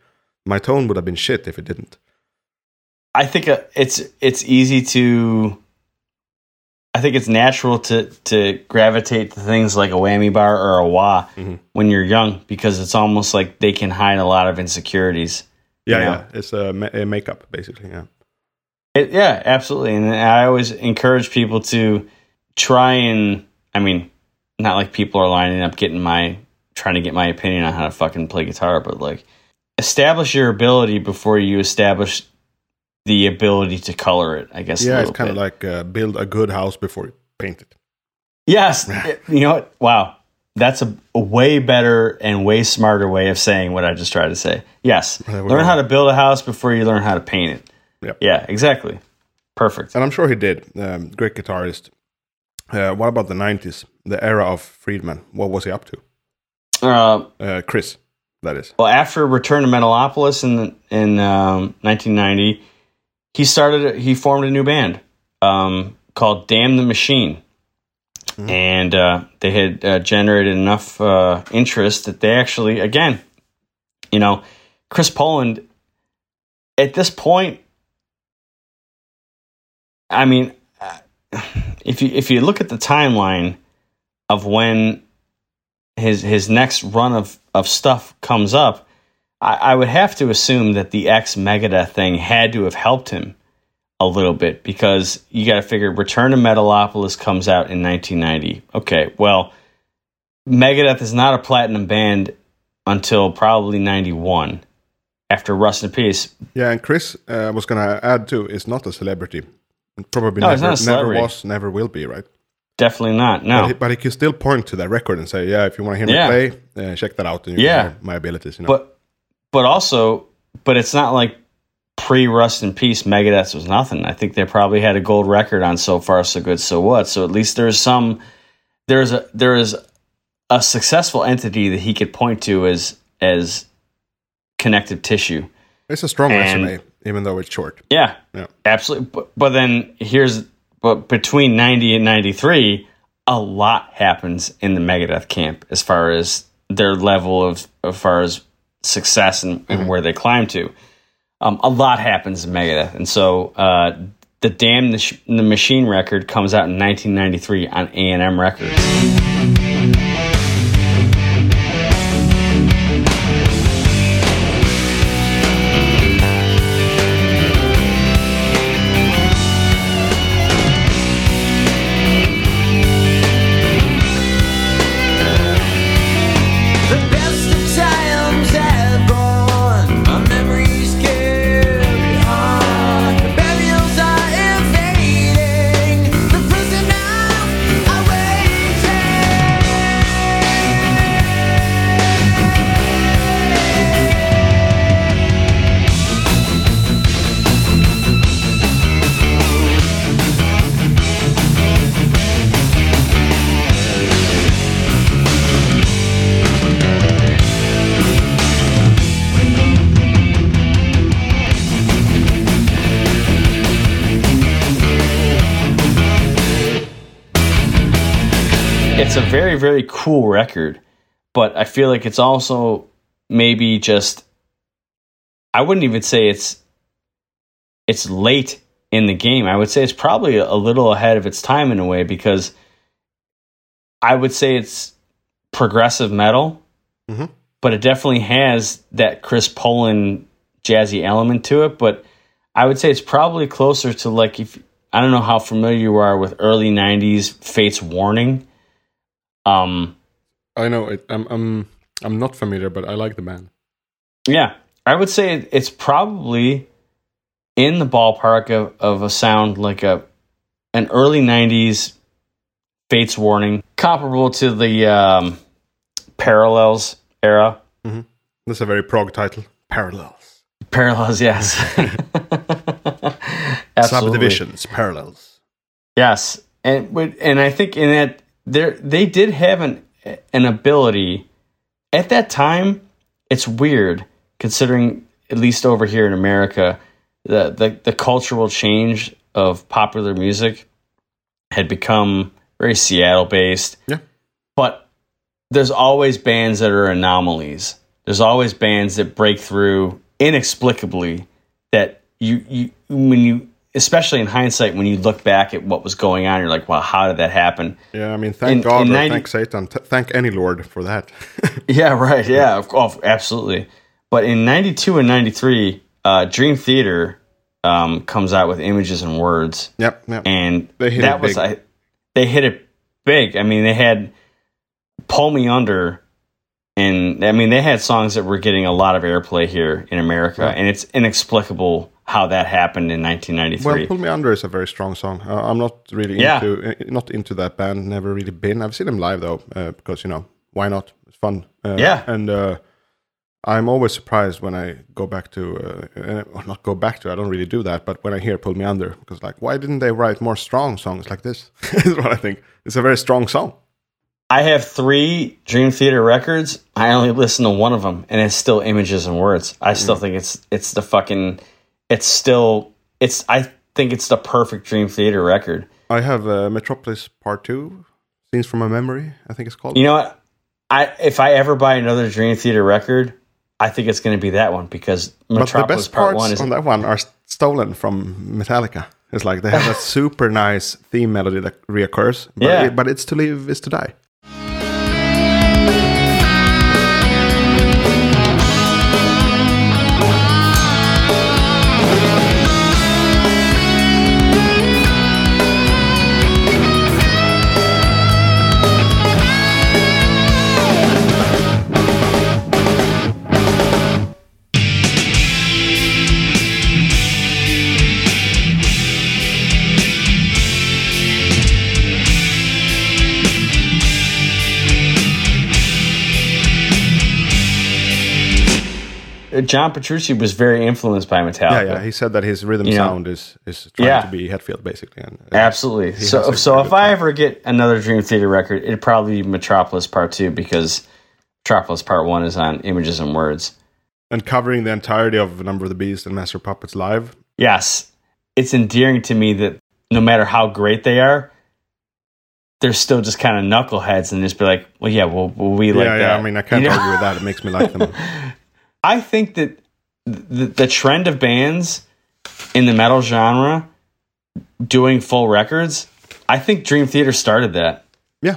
My tone would have been shit if it didn't. I think it's easy to. I think it's natural to gravitate to things like a whammy bar or a wah when you're young, because it's almost like they can hide a lot of insecurities. Yeah. It's a makeup basically. Yeah. Absolutely. And I always encourage people to try and, not like people are lining up trying to get my opinion on how to fucking play guitar, but like establish your ability before you establish the ability to color it, I guess. Yeah, it's kind of like build a good house before you paint it. Yes. You know what? Wow. That's a way better and way smarter way of saying what I just tried to say. Yes. Learn how to build a house before you learn how to paint it. Yep. Yeah, exactly. Perfect. And I'm sure he did. Great guitarist. What about the 90s? The era of Friedman. What was he up to? Chris, that is. Well, after Return to Metalopolis in 1990, he formed a new band called Damn the Machine. Mm-hmm. And they had generated enough interest that they actually, again, Chris Poland, at this point, if you look at the timeline of when his next run of stuff comes up, I would have to assume that the ex-Megadeth thing had to have helped him a little bit, because you got to figure Return to Metalopolis comes out in 1990. Okay, well, Megadeth is not a platinum band until probably 91. After Rust in Peace. Yeah, and Chris, I was going to add too, is not a celebrity. Probably never was, never will be, right? Definitely not, no. But he can still point to that record and say, yeah, if you want to hear me play, check that out. And you can hear my abilities, you know. But it's not like pre-Rust in Peace, Megadeth was nothing. I think they probably had a gold record on So Far, So Good, So What. So at least there is a successful entity that he could point to as connective tissue. It's a strong resume, even though it's short. Yeah, absolutely. But then between 90 and 93, a lot happens in the Megadeth camp as far as their level of success and where they climb to. A lot happens in Megadeth. And so the Damn the Machine record comes out in 1993 on A&M Records. It's a very, very cool record, but I feel like it's also maybe just, I wouldn't even say it's late in the game. I would say it's probably a little ahead of its time in a way, because I would say it's progressive metal, but it definitely has that Chris Poland jazzy element to it. But I would say it's probably closer to, like, if I don't know how familiar you are with early 90s Fate's Warning. I know it. I'm not familiar, but I like the band. Yeah, I would say it's probably in the ballpark of a sound like an early '90s Fate's Warning, comparable to the Parallels era. Mm-hmm. That's a very prog title. Parallels. Parallels, yes. Subdivisions, Parallels. Yes, and I think in that. They did have an ability at that time. It's weird, considering at least over here in America, the cultural change of popular music had become very Seattle based. Yeah. But there's always bands that are anomalies. There's always bands that break through inexplicably that you especially in hindsight, when you look back at what was going on, you're like, "Wow, how did that happen?" Yeah, I mean, thank God, or thank Satan, thank any Lord for that. Yeah, right. Yeah, absolutely. But in 92 and 93, Dream Theater comes out with Images and Words. Yep. And they hit it big. I mean, they had Pull Me Under, and I mean, they had songs that were getting a lot of airplay here in America, and it's inexplicable how that happened in 1993. Well, Pull Me Under is a very strong song. I'm not really into that band. Never really been. I've seen them live though, because you know why not? It's fun. And I'm always surprised when I go back to, not go back to. I don't really do that, but when I hear Pull Me Under, because like, why didn't they write more strong songs like this? Is what I think. It's a very strong song. I have 3 Dream Theater records. I only listen to one of them, and it's still Images and Words. I still think it's the fucking. I think it's the perfect Dream Theater record. I have Metropolis Part 2, Scenes from My Memory, I think it's called. You know what? If I ever buy another Dream Theater record, I think it's going to be that one, because Metropolis Part 1 is... But the best parts on that one are stolen from Metallica. It's like they have a super nice theme melody that reoccurs, but it's To Live is to Die. John Petrucci was very influenced by Metallica. Yeah, yeah. He said that his rhythm sound is trying to be Hetfield, basically. And absolutely. So if I ever get another Dream Theater record, it'd probably be Metropolis Part 2, because Metropolis Part 1 is on Images and Words. And covering the entirety of Number of the Beast and Master of Puppets live. Yes. It's endearing to me that no matter how great they are, they're still just kind of knuckleheads and just be like, well, yeah, well, we like that. Yeah, I mean, I can't argue with that. It makes me like them. I think that the trend of bands in the metal genre doing full records, I think Dream Theater started that. Yeah,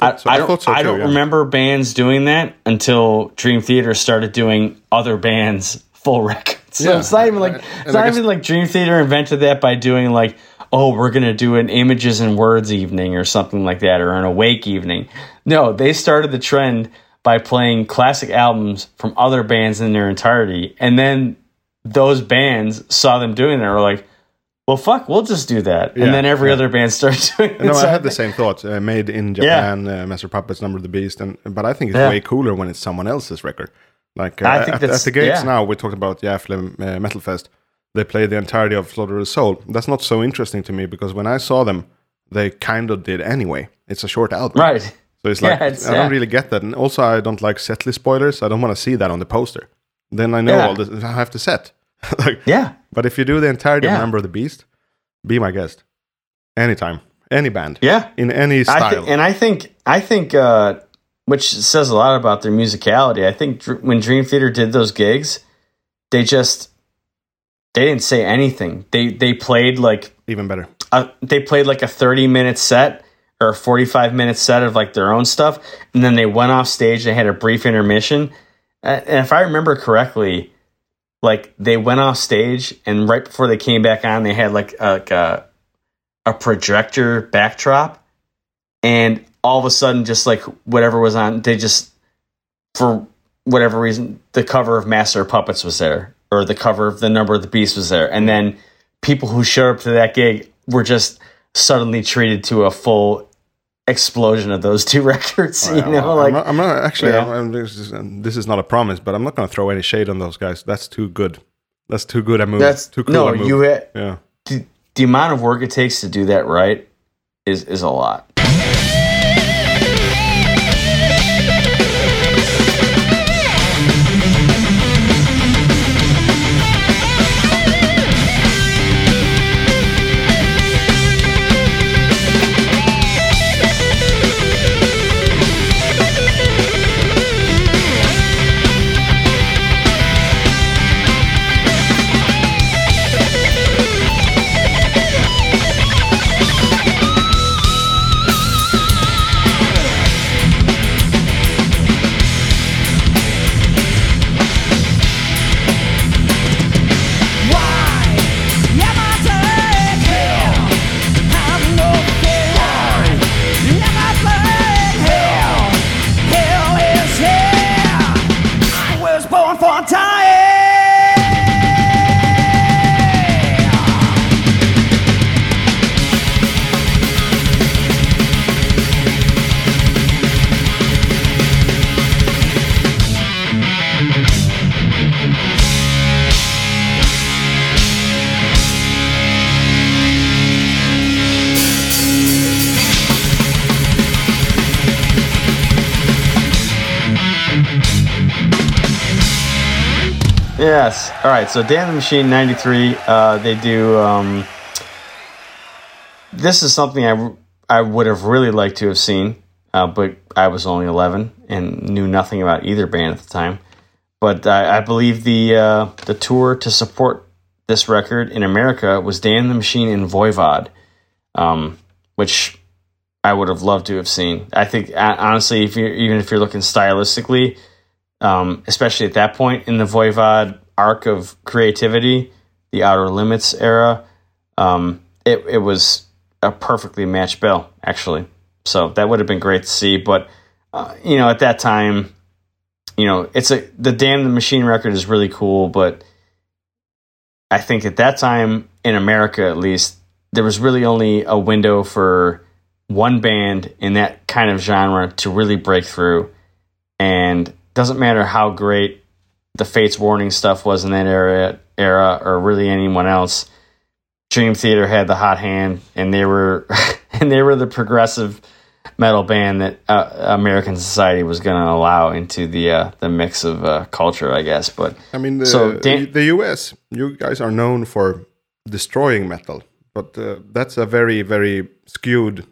I thought so. I don't remember bands doing that until Dream Theater started doing other bands' full records. So it's not even like Dream Theater invented that by doing like, oh, we're going to do an Images and Words evening or something like that, or an Awake evening. No, they started the trend by playing classic albums from other bands in their entirety. And then those bands saw them doing that and were like, well, fuck, we'll just do that. And then every other band starts doing it. No, I had the same thought. Made in Japan, Master Puppets, Number of the Beast. But I think it's way cooler when it's someone else's record. Like I think at the gigs now, we talked about Jävla Metal Fest. They play the entirety of Slaughter of the Soul. That's not so interesting to me, because when I saw them, they kind of did anyway. It's a short album. Right. So it's like, I don't really get that. And also, I don't like setlist spoilers. I don't want to see that on the poster. Then I know all this. I have to set. But if you do the entirety of Number of the Beast, be my guest. Anytime. Any band. Yeah. In any style. I think, which says a lot about their musicality, I think when Dream Theater did those gigs, they didn't say anything. They played like... Even better. They played like a 30-minute set or a 45-minute set of like their own stuff. And then they went off stage. They had a brief intermission. And if I remember correctly, like they went off stage and right before they came back on, they had like a projector backdrop. And all of a sudden, just like whatever was on, they just... For whatever reason, the cover of Master of Puppets was there. Or the cover of the Number of the Beast was there. And then people who showed up to that gig were just suddenly treated to a full explosion of those two records. This is not a promise, but I'm not going to throw any shade on those guys. That's too good. That's too good a move. That's too cool. The amount of work it takes to do that right is a lot. Yes. All right. So Damn the Machine, 93. They do. This is something I would have really liked to have seen, but I was only 11 and knew nothing about either band at the time. But I believe the tour to support this record in America was Damn the Machine in Voivod, which I would have loved to have seen. I think honestly, if you're looking stylistically. Especially at that point in the Voivod arc of creativity, the Outer Limits era, it was a perfectly matched bill, actually. So that would have been great to see. But, at that time, it's the Damn the Machine record is really cool. But I think at that time, in America at least, there was really only a window for one band in that kind of genre to really break through. And doesn't matter how great the Fates Warning stuff was in that era or really anyone else. Dream Theater had the hot hand, and they were the progressive metal band that American society was going to allow into the mix of culture, I guess. But I mean, the U.S., you guys are known for destroying metal, but that's a very, very skewed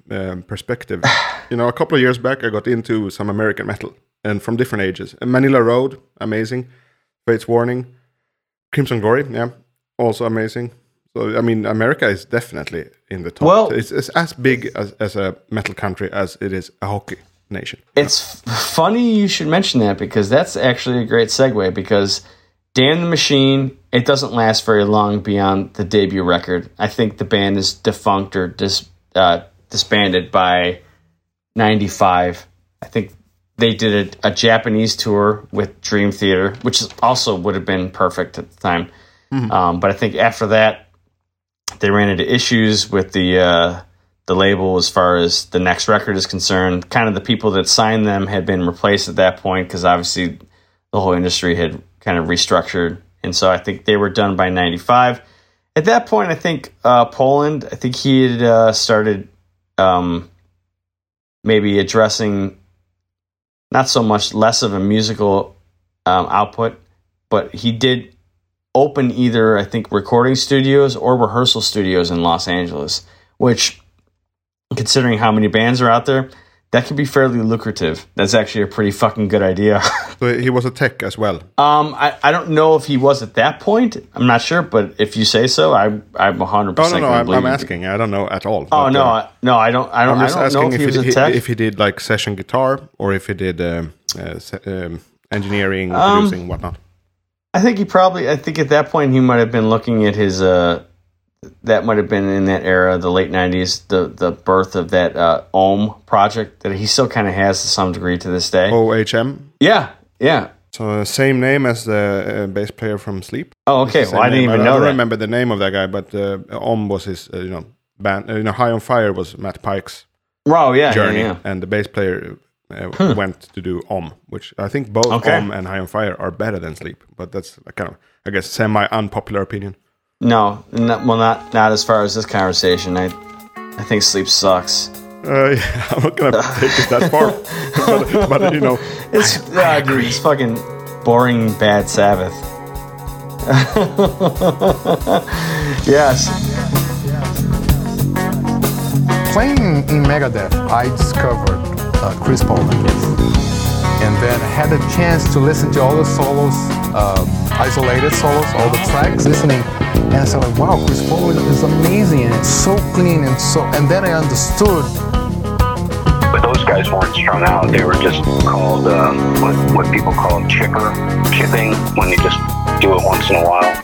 perspective. You know, a couple of years back, I got into some American metal, and from different ages. Manila Road, amazing. Fates Warning. Crimson Glory, yeah, also amazing. So, I mean, America is definitely in the top. Well, it's as big as a metal country as it is a hockey nation. It's funny you should mention that, because that's actually a great segue, because Damn the Machine, it doesn't last very long beyond the debut record. I think the band is defunct or disbanded by 95. I think they did a Japanese tour with Dream Theater, which also would have been perfect at the time. Mm-hmm. But I think after that, they ran into issues with the label as far as the next record is concerned. Kind of the people that signed them had been replaced at that point, because obviously the whole industry had kind of restructured. And so I think they were done by 95. At that point, I think Poland, I think he had started maybe addressing not so much less of a musical output, but he did open either, I think, recording studios or rehearsal studios in Los Angeles, which, considering how many bands are out there, that can be fairly lucrative. That's actually a pretty fucking good idea. So he was a tech as well? I don't know if he was at that point. I'm not sure, but if you say so, I'm 100%. Oh, no, I'm asking. I don't know at all. Oh, no, I don't know if he was a tech. If he did, like, session guitar, or if he did engineering, producing, whatnot. I think at that point he might have been looking at his that might have bbeen in that era, the late 90s, the birth of that Ohm project that he still kind of has to some degree to this day. OHM? Yeah. So same name as the bass player from Sleep. Oh, okay. Well, I didn't even know that. I don't remember the name of that guy, but Ohm was his band. High on Fire was Matt Pike's journey, and the bass player went to do Ohm, which I think both Ohm and High on Fire are better than Sleep, but that's kind of, I guess, semi-unpopular opinion. No, not as far as this conversation. I think Sleep sucks. Yeah, I'm not going to take it that far. but I agree. It's fucking boring, bad Sabbath. Yes. Playing in Megadeth, I discovered Chris Poland, and then had a chance to listen to all the solos, isolated solos, all the tracks, listening, and I said, wow, Chris Poland is amazing, and it's so clean, and then I understood. But those guys weren't strung out, they were just called, what people call chipping, when you just do it once in a while.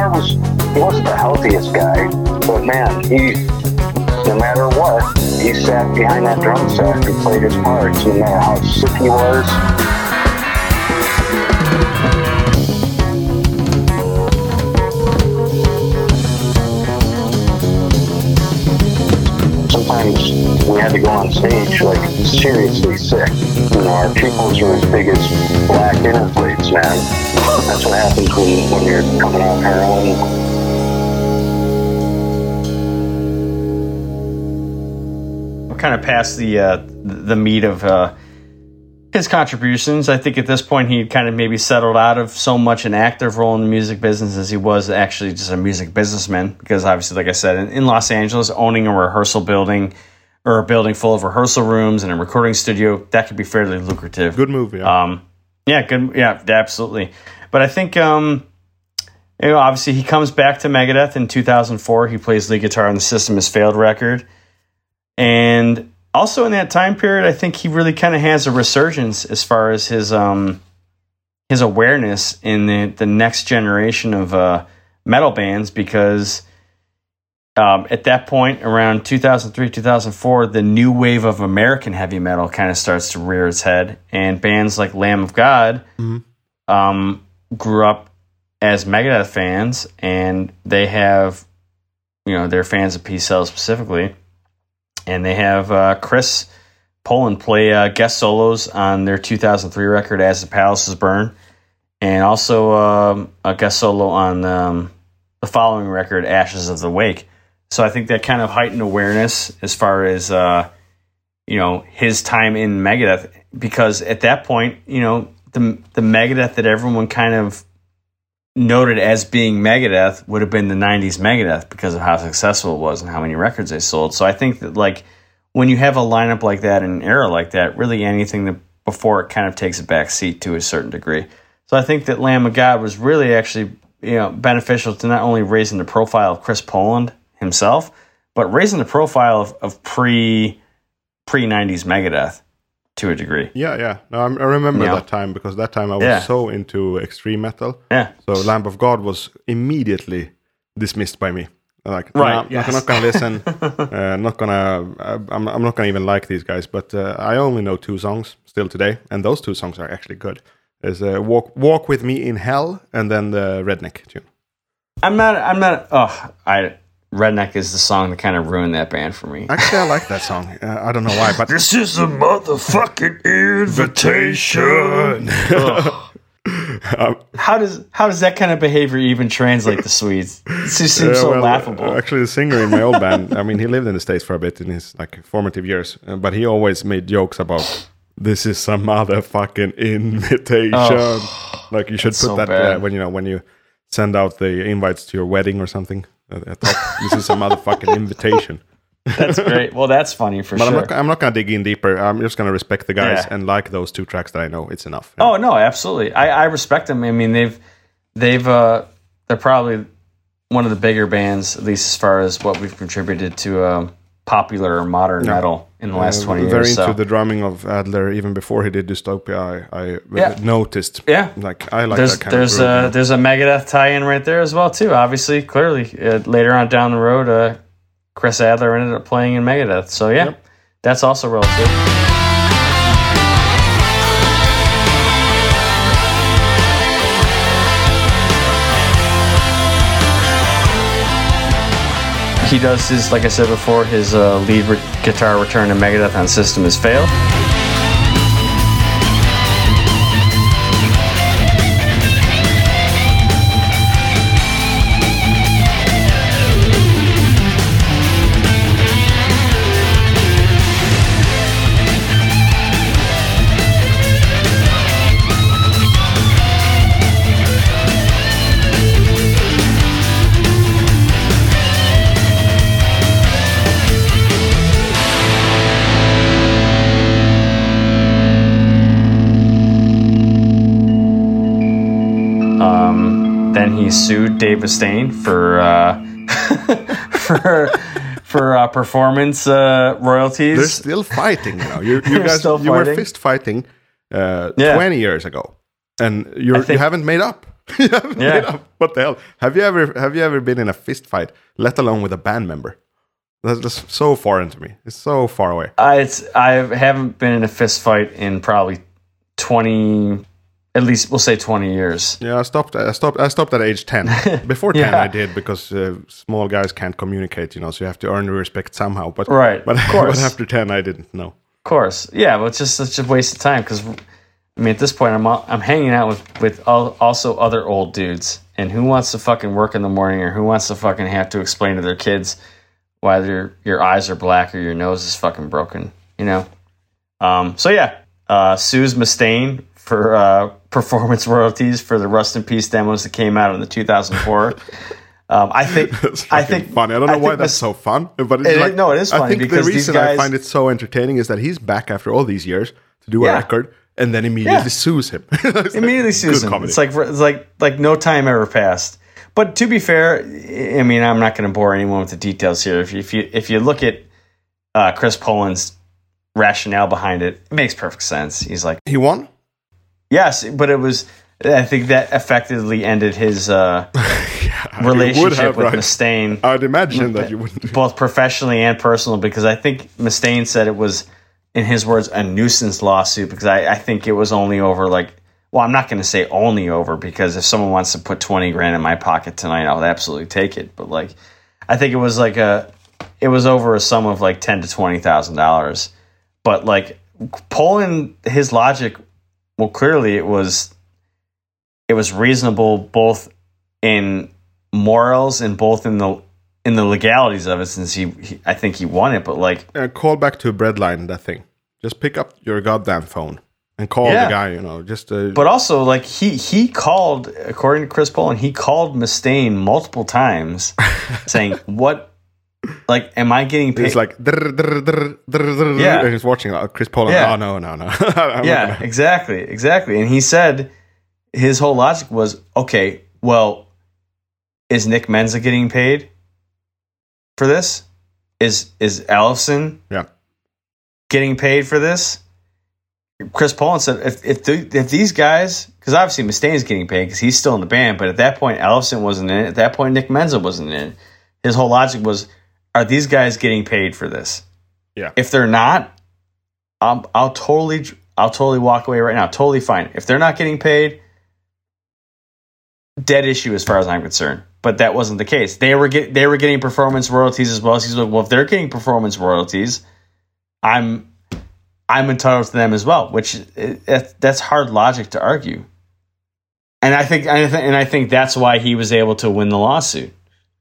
He wasn't the healthiest guy, but man, no matter what, he sat behind that drum set and played his parts, no matter how sick he was. Sometimes we had to go on stage, like, seriously sick. Our pupils were as big as black dinner plates, man. That's what happens when you're coming off heroin. Kind of past the meat of his contributions. I think at this point he kind of maybe settled out of so much an active role in the music business as he was actually just a music businessman, because obviously, like I said, in Los Angeles, owning a rehearsal building or a building full of rehearsal rooms and a recording studio, that could be fairly lucrative. Good move, yeah. Yeah, good, yeah, absolutely. But I think, you know, obviously he comes back to Megadeth in 2004. He plays lead guitar on the System Has Failed record. And also in that time period, I think he really kind of has a resurgence as far as his awareness in the next generation of metal bands, because at that point, around 2003, 2004, the new wave of American heavy metal kind of starts to rear its head. And bands like Lamb of God grew up as Megadeth fans, and they have, you know, they're fans of P-Cell specifically. And they have Chris Poland play guest solos on their 2003 record, As the Palaces Burn, and also a guest solo on the following record, Ashes of the Wake. So I think that kind of heightened awareness as far as, you know, his time in Megadeth, because at that point, you know, the Megadeth that everyone kind of noted as being Megadeth would have been the 90s Megadeth because of how successful it was and how many records they sold. So I think that, like, when you have a lineup like that and an era like that, really anything that before it kind of takes a back seat to a certain degree. So I think that Lamb of God was really actually, you know, beneficial to not only raising the profile of Chris Poland himself, but raising the profile of pre-90s Megadeth to a degree. Yeah. No, I remember that time, because that time I was so into extreme metal. Yeah. So Lamb of God was immediately dismissed by me. Like, I'm not gonna listen. I'm not gonna even like these guys. But I only know two songs still today, and those two songs are actually good. There's Walk With Me in Hell, and then the Redneck tune. Redneck is the song that kind of ruined that band for me. Actually, I like that song. I don't know why, but this is a motherfucking invitation. How does that kind of behavior even translate to Swedes? It just seems so laughable. Actually, the singer in my old band, I mean, he lived in the States for a bit in his like formative years, but he always made jokes about this is some motherfucking invitation. Oh, like you should put so that when you send out the invites to your wedding or something. This is a motherfucking invitation. That's great. Well, that's funny for sure. But I'm not going to dig in deeper. I'm just going to respect the guys and like those two tracks that I know. It's enough. You know? Oh no, absolutely. I respect them. I mean, they're probably one of the bigger bands, at least as far as what we've contributed to popular modern metal in the last 20 years. Very into the drumming of Adler even before he did Dystopia. I noticed. Yeah, like I like that kind of group. There's a Megadeth tie-in right there as well too. Obviously, clearly later on down the road, Chris Adler ended up playing in Megadeth. So that's also relative. He does his, like I said before, his lead guitar return to Megadeth on System Has Failed. Sued Dave Mustaine for for performance royalties. They're still fighting now. You guys were fist fighting 20 years ago, and you haven't made up. You haven't made up. What the hell? Have you ever been in a fist fight, let alone with a band member? That's just so foreign to me. It's so far away. I haven't been in a fist fight in probably 20. At least we'll say 20 years. Yeah, I stopped at age 10. Before 10 I did, because small guys can't communicate, you know, so you have to earn respect somehow. But but after 10 I didn't know. Of course. Yeah, well, it's just a waste of time, cuz I mean at this point I'm hanging out with also other old dudes, and who wants to fucking work in the morning, or who wants to fucking have to explain to their kids why your eyes are black or your nose is fucking broken, you know. So yeah, sues Mustaine for performance royalties for the Rust in Peace demos that came out in the 2004. I think funny. I don't know why that's so fun, but it is funny. I think the reason I find it so entertaining is that he's back after all these years to do a record, and then immediately sues him. Immediately sues him. Comedy. It's like no time ever passed. But to be fair, I mean, I'm not going to bore anyone with the details here. If you look at Chris Poland's rationale behind it, it makes perfect sense. He's like, he won. Yes, but it was. I think that effectively ended his relationship with Mustaine. I'd imagine that you wouldn't, both professionally and personal, because I think Mustaine said it was, in his words, a nuisance lawsuit. Because I think it was only over like. Well, I'm not going to say only over, because if someone wants to put $20,000 in my pocket tonight, I'll absolutely take it. But like, I think it was like it was over a sum of like $10,000 to $20,000. But like, Poland, his logic, well, clearly it was reasonable both in morals and both in the legalities of it, since he I think he won it. But like, call back to Breadline, that thing. Just pick up your goddamn phone. And call the guy, just... But also, like, he called, according to Chris Poland, he called Mustaine multiple times saying, what, like, am I getting paid? He's like, and he's watching Chris Poland, no. Exactly. And he said, his whole logic was, okay, well, is Nick Menza getting paid for this? Is Allison getting paid for this? Chris Poland said, if these guys, because obviously Mustaine's getting paid because he's still in the band, but at that point Ellison wasn't in it. At that point Nick Menza wasn't in it. His whole logic was, are these guys getting paid for this? Yeah. If they're not, I'll totally walk away right now. Totally fine. If they're not getting paid, dead issue as far as I'm concerned. But that wasn't the case. They were getting performance royalties as well. He's like, well, if they're getting performance royalties, I'm entitled to them as well, which that's hard logic to argue, and I think that's why he was able to win the lawsuit.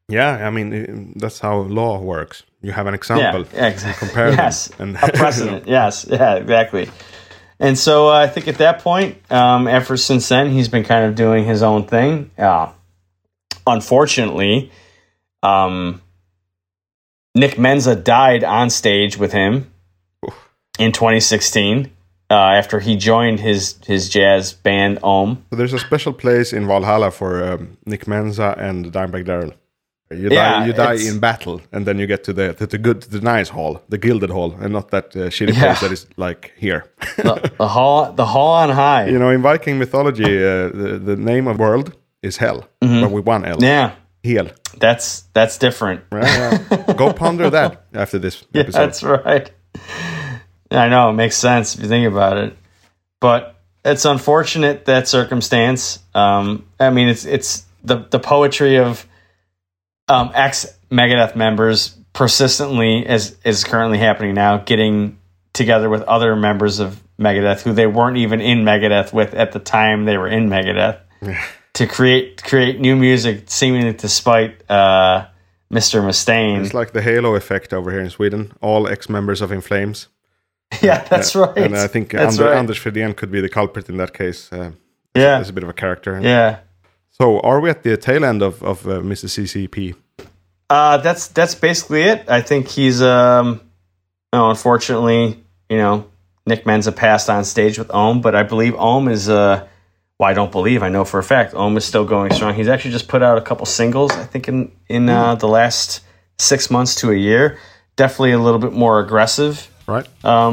Yeah, I mean, that's how law works. You have an example, exactly. Compare them, and a precedent. Exactly. And so I think at that point, ever since then, he's been kind of doing his own thing. Unfortunately, Nick Menza died on stage with him. In 2016, after he joined his jazz band, Ohm. So there's a special place in Valhalla for Nick Menza and Dimebag Darrell. You die in battle, and then you get to the nice hall, the gilded hall, and not that shitty place that is like here. the hall on high. You know, in Viking mythology, the name of the world is hell, but with one L. Yeah. Hel. That's different. Yeah. Go ponder that after this episode. That's right. I know, it makes sense if you think about it, but it's unfortunate, that circumstance. I mean, it's the poetry of ex-Megadeth members persistently, as is currently happening now, getting together with other members of Megadeth who they weren't even in Megadeth with at the time they were in Megadeth to create new music, seemingly despite Mr. Mustaine. It's like the Halo effect over here in Sweden. All ex-members of In Flames. Yeah, that's right. And I think Anders Fridén could be the culprit in that case. As a bit of a character. Yeah. So are we at the tail end of Mr. CCP? That's basically it. I think he's, unfortunately, Nick Menza passed on stage with Ohm, but I believe Ohm is, I know for a fact, Ohm is still going strong. He's actually just put out a couple singles, I think, in the last 6 months to a year. Definitely a little bit more aggressive. Right. A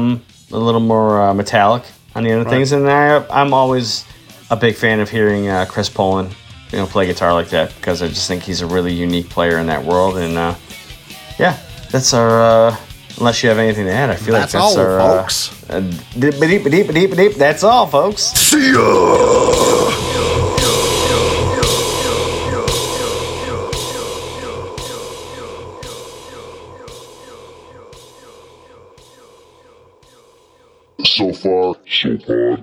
little more metallic on the other things, and I'm always a big fan of hearing Chris Poland, play guitar like that, because I just think he's a really unique player in that world. And that's our. Unless you have anything to add, I feel that's like that's all, our folks. Deep. That's all, folks. See ya. So far.